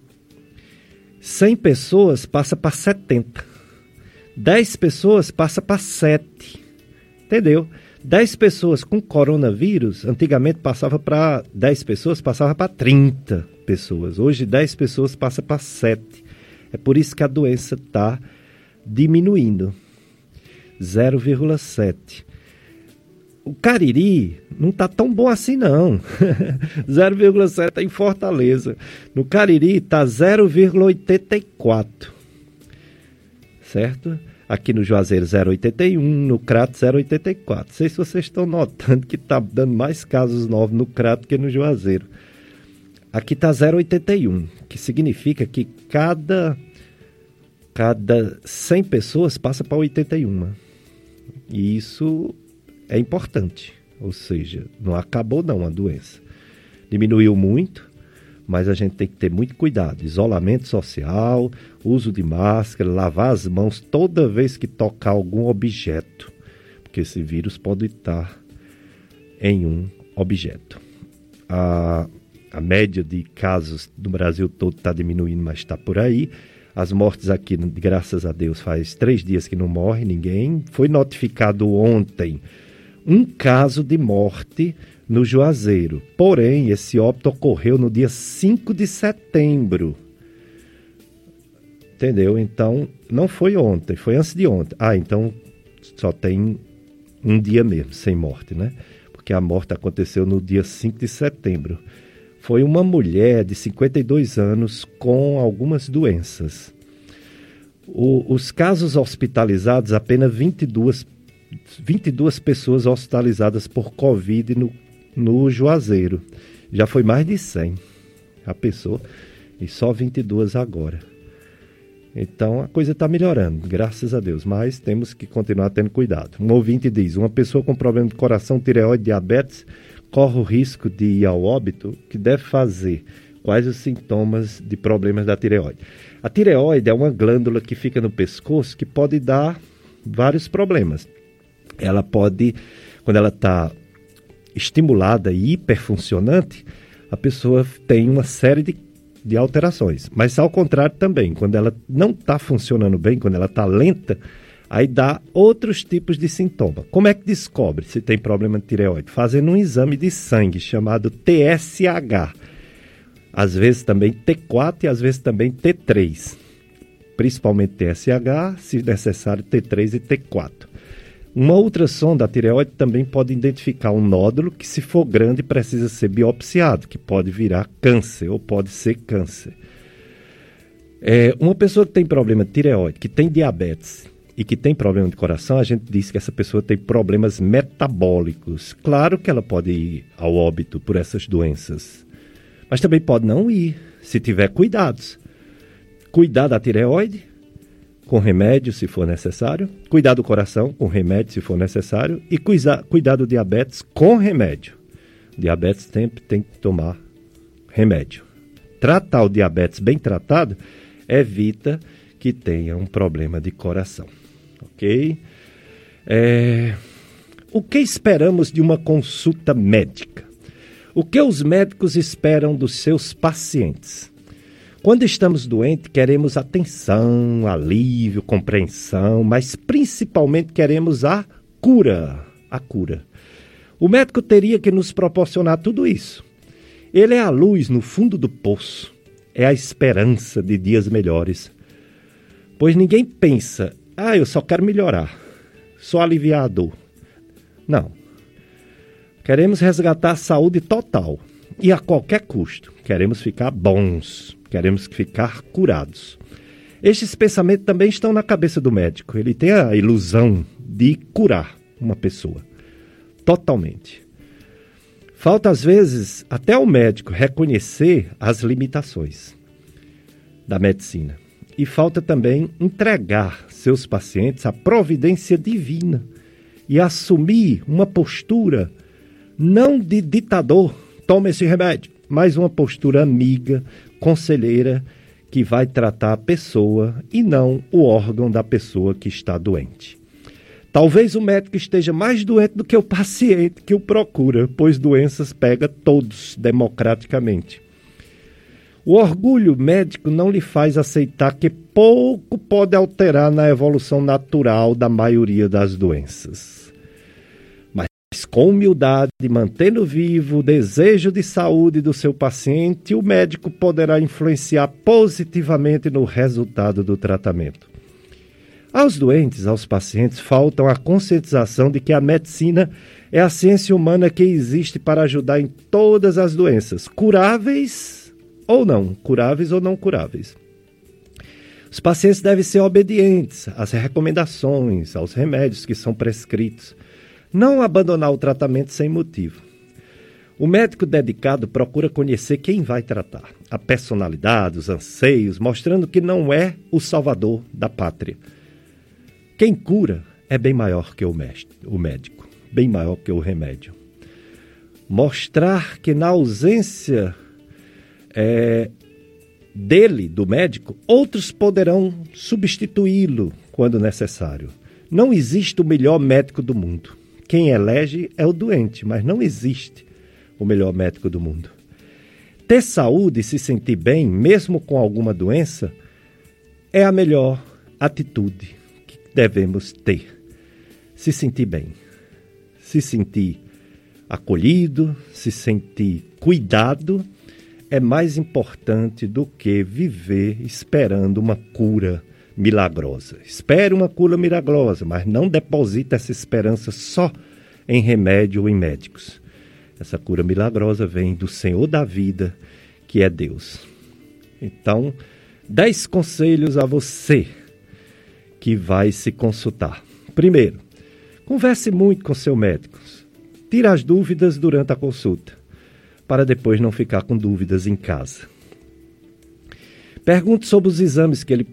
100 pessoas passa para 70. 10 pessoas passa para 7. Entendeu? 10 pessoas com coronavírus, antigamente passava para 10 pessoas, passava para 30 pessoas. Hoje 10 pessoas passa para 7. É por isso que a doença está diminuindo. 0,7. O Cariri não está tão bom assim, não. 0,7 é em Fortaleza. No Cariri está 0,84. Certo? Aqui no Juazeiro 0,81, no Crato 0,84. Não sei se vocês estão notando que está dando mais casos novos no Crato que no Juazeiro. Aqui está 0,81, que significa que cada 100 pessoas passa para 81. E isso é importante, ou seja, não acabou não a doença. Diminuiu muito, mas a gente tem que ter muito cuidado. Isolamento social, uso de máscara, lavar as mãos toda vez que tocar algum objeto, porque esse vírus pode estar em um objeto. a média de casos no Brasil todo está diminuindo, mas está por aí. As mortes aqui, graças a Deus, faz 3 dias que não morre ninguém. Foi notificado ontem um caso de morte no Juazeiro. Porém, esse óbito ocorreu no dia 5 de setembro. Entendeu? Então, não foi ontem, foi antes de ontem. Ah, então só tem um dia mesmo sem morte, né? Porque a morte aconteceu no dia 5 de setembro. Foi uma mulher de 52 anos com algumas doenças. Os casos hospitalizados, apenas 22 pessoas hospitalizadas por Covid no Juazeiro. Já foi mais de 100. A pessoa, e só 22 agora. Então a coisa está melhorando, graças a Deus. Mas temos que continuar tendo cuidado. Um ouvinte diz, uma pessoa com problema de coração, tireoide, diabetes, corre o risco de ir ao óbito? O que deve fazer? Quais os sintomas de problemas da tireoide? A tireoide é uma glândula que fica no pescoço que pode dar vários problemas. Ela pode, quando ela está estimulada e hiperfuncionante, a pessoa tem uma série de alterações. Mas ao contrário também, quando ela não está funcionando bem, quando ela está lenta, aí dá outros tipos de sintoma. Como é que descobre se tem problema de tireoide? Fazendo um exame de sangue chamado TSH. Às vezes também T4 e às vezes também T3. Principalmente TSH, se necessário T3 e T4. Uma ultrassom da tireoide também pode identificar um nódulo que, se for grande, precisa ser biopsiado, que pode virar câncer ou pode ser câncer. Uma pessoa que tem problema de tireoide, que tem diabetes e que tem problema de coração, a gente diz que essa pessoa tem problemas metabólicos. Claro que ela pode ir ao óbito por essas doenças, mas também pode não ir, se tiver cuidados. Cuidar da tireoide, com remédio, se for necessário. Cuidar do coração, com remédio, se for necessário. E cuidar do diabetes, com remédio. Diabetes sempre tem que tomar remédio. Tratar o diabetes bem tratado evita que tenha um problema de coração, ok? O que esperamos de uma consulta médica? O que os médicos esperam dos seus pacientes? Quando estamos doentes, queremos atenção, alívio, compreensão, mas principalmente queremos a cura. A cura. O médico teria que nos proporcionar tudo isso. Ele é a luz no fundo do poço, é a esperança de dias melhores. Pois ninguém pensa, eu só quero melhorar, só aliviar a dor. Não. Queremos resgatar a saúde total e a qualquer custo. Queremos ficar bons, queremos ficar curados. Estes pensamentos também estão na cabeça do médico. Ele tem a ilusão de curar uma pessoa totalmente. Falta, às vezes, até o médico reconhecer as limitações da medicina. E falta também entregar seus pacientes à providência divina e assumir uma postura não de ditador, toma esse remédio, mas uma postura amiga, conselheira, que vai tratar a pessoa e não o órgão da pessoa que está doente. Talvez o médico esteja mais doente do que o paciente que o procura, pois doenças pegam todos democraticamente. O orgulho médico não lhe faz aceitar que pouco pode alterar na evolução natural da maioria das doenças. Mas com humildade, mantendo vivo o desejo de saúde do seu paciente, o médico poderá influenciar positivamente no resultado do tratamento. Aos doentes, aos pacientes, faltam a conscientização de que a medicina é a ciência humana que existe para ajudar em todas as doenças, curáveis ou não curáveis. Os pacientes devem ser obedientes às recomendações, aos remédios que são prescritos. Não abandonar o tratamento sem motivo. O médico dedicado procura conhecer quem vai tratar, a personalidade, os anseios, mostrando que não é o salvador da pátria. Quem cura é bem maior que o médico, bem maior que o remédio. Mostrar que na ausência do médico, outros poderão substituí-lo quando necessário. Não existe o melhor médico do mundo. Quem elege é o doente, mas não existe o melhor médico do mundo. Ter saúde e se sentir bem, mesmo com alguma doença, é a melhor atitude que devemos ter. Se sentir bem, se sentir acolhido, se sentir cuidado, é mais importante do que viver esperando uma cura milagrosa. Espere uma cura milagrosa, mas não deposita essa esperança só em remédio ou em médicos. Essa cura milagrosa vem do Senhor da vida, que é Deus. Então, 10 conselhos a você que vai se consultar. Primeiro, converse muito com seu médico. Tire as dúvidas durante a consulta, para depois não ficar com dúvidas em casa. Pergunte sobre os exames que ele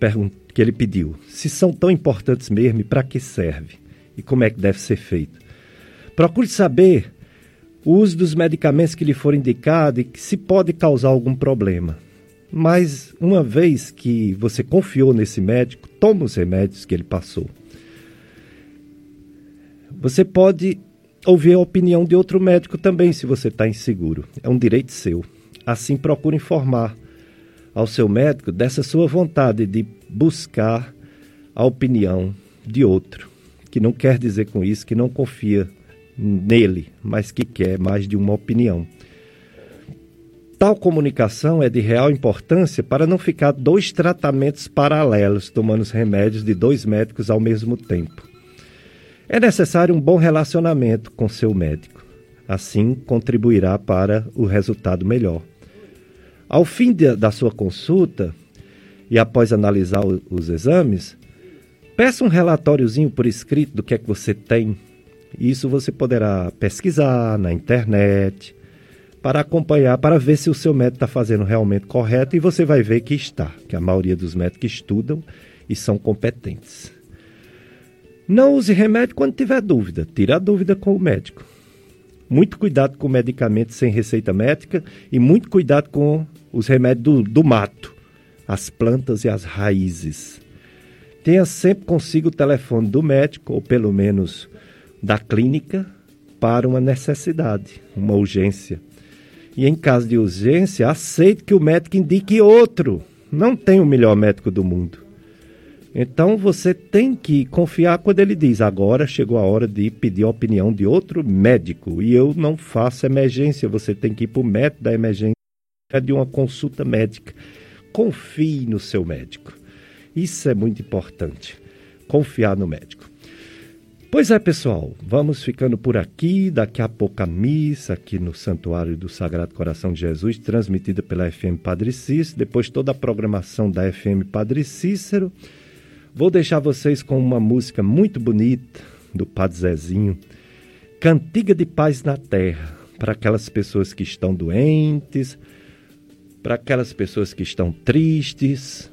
pediu, se são tão importantes mesmo e para que serve, e como é que deve ser feito. Procure saber o uso dos medicamentos que lhe foram indicados e que se pode causar algum problema. Mas, uma vez que você confiou nesse médico, toma os remédios que ele passou. Você pode ouvir a opinião de outro médico também, se você está inseguro. É um direito seu. Assim, procure informar ao seu médico dessa sua vontade de buscar a opinião de outro, que não quer dizer com isso que não confia nele, mas que quer mais de uma opinião. Tal comunicação é de real importância para não ficar 2 tratamentos paralelos, tomando os remédios de 2 médicos ao mesmo tempo. É necessário um bom relacionamento com seu médico. Assim, contribuirá para o resultado melhor. Ao fim da sua consulta e após analisar os exames, peça um relatóriozinho por escrito do que é que você tem. Isso você poderá pesquisar na internet para acompanhar, para ver se o seu médico está fazendo realmente correto, e você vai ver que está, que a maioria dos médicos estudam e são competentes. Não use remédio quando tiver dúvida. Tire a dúvida com o médico. Muito cuidado com medicamentos sem receita médica e muito cuidado com os remédios do mato, as plantas e as raízes. Tenha sempre consigo o telefone do médico, ou pelo menos da clínica, para uma necessidade, uma urgência. E em caso de urgência, aceite que o médico indique outro. Não tem o melhor médico do mundo. Então, você tem que confiar quando ele diz: agora chegou a hora de pedir a opinião de outro médico. E eu não faço emergência, você tem que ir para o médico da emergência de uma consulta médica. Confie no seu médico. Isso é muito importante, confiar no médico. Pois é, pessoal, vamos ficando por aqui. Daqui a pouco a missa aqui no Santuário do Sagrado Coração de Jesus, transmitida pela FM Padre Cícero. Depois toda a programação da FM Padre Cícero. Vou deixar vocês com uma música muito bonita do Padre Zezinho, Cantiga de Paz na Terra, para aquelas pessoas que estão doentes, para aquelas pessoas que estão tristes.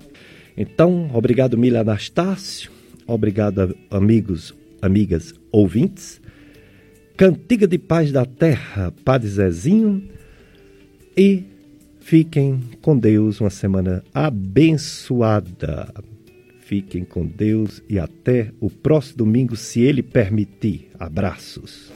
Então, obrigado, Mile Anastácio, obrigado, amigos, amigas, ouvintes. Cantiga de Paz da Terra, Padre Zezinho, e fiquem com Deus, uma semana abençoada. Fiquem com Deus e até o próximo domingo, se Ele permitir. Abraços.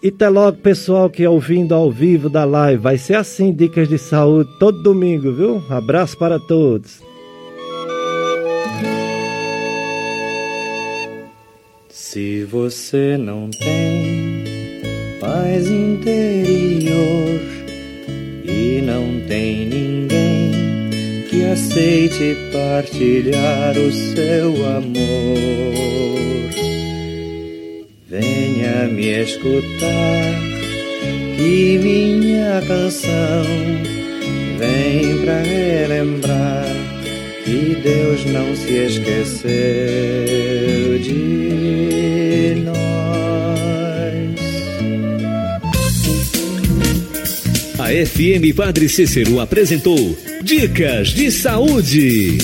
E até logo, pessoal que é ouvindo ao vivo da live. Vai ser assim, dicas de saúde todo domingo, viu? Abraço para todos. Se você não tem paz interior e não tem ninguém que aceite partilhar o seu amor, venha me escutar, que minha canção vem pra relembrar que Deus não se esqueceu de nós. A FM Padre Cícero apresentou Dicas de Saúde.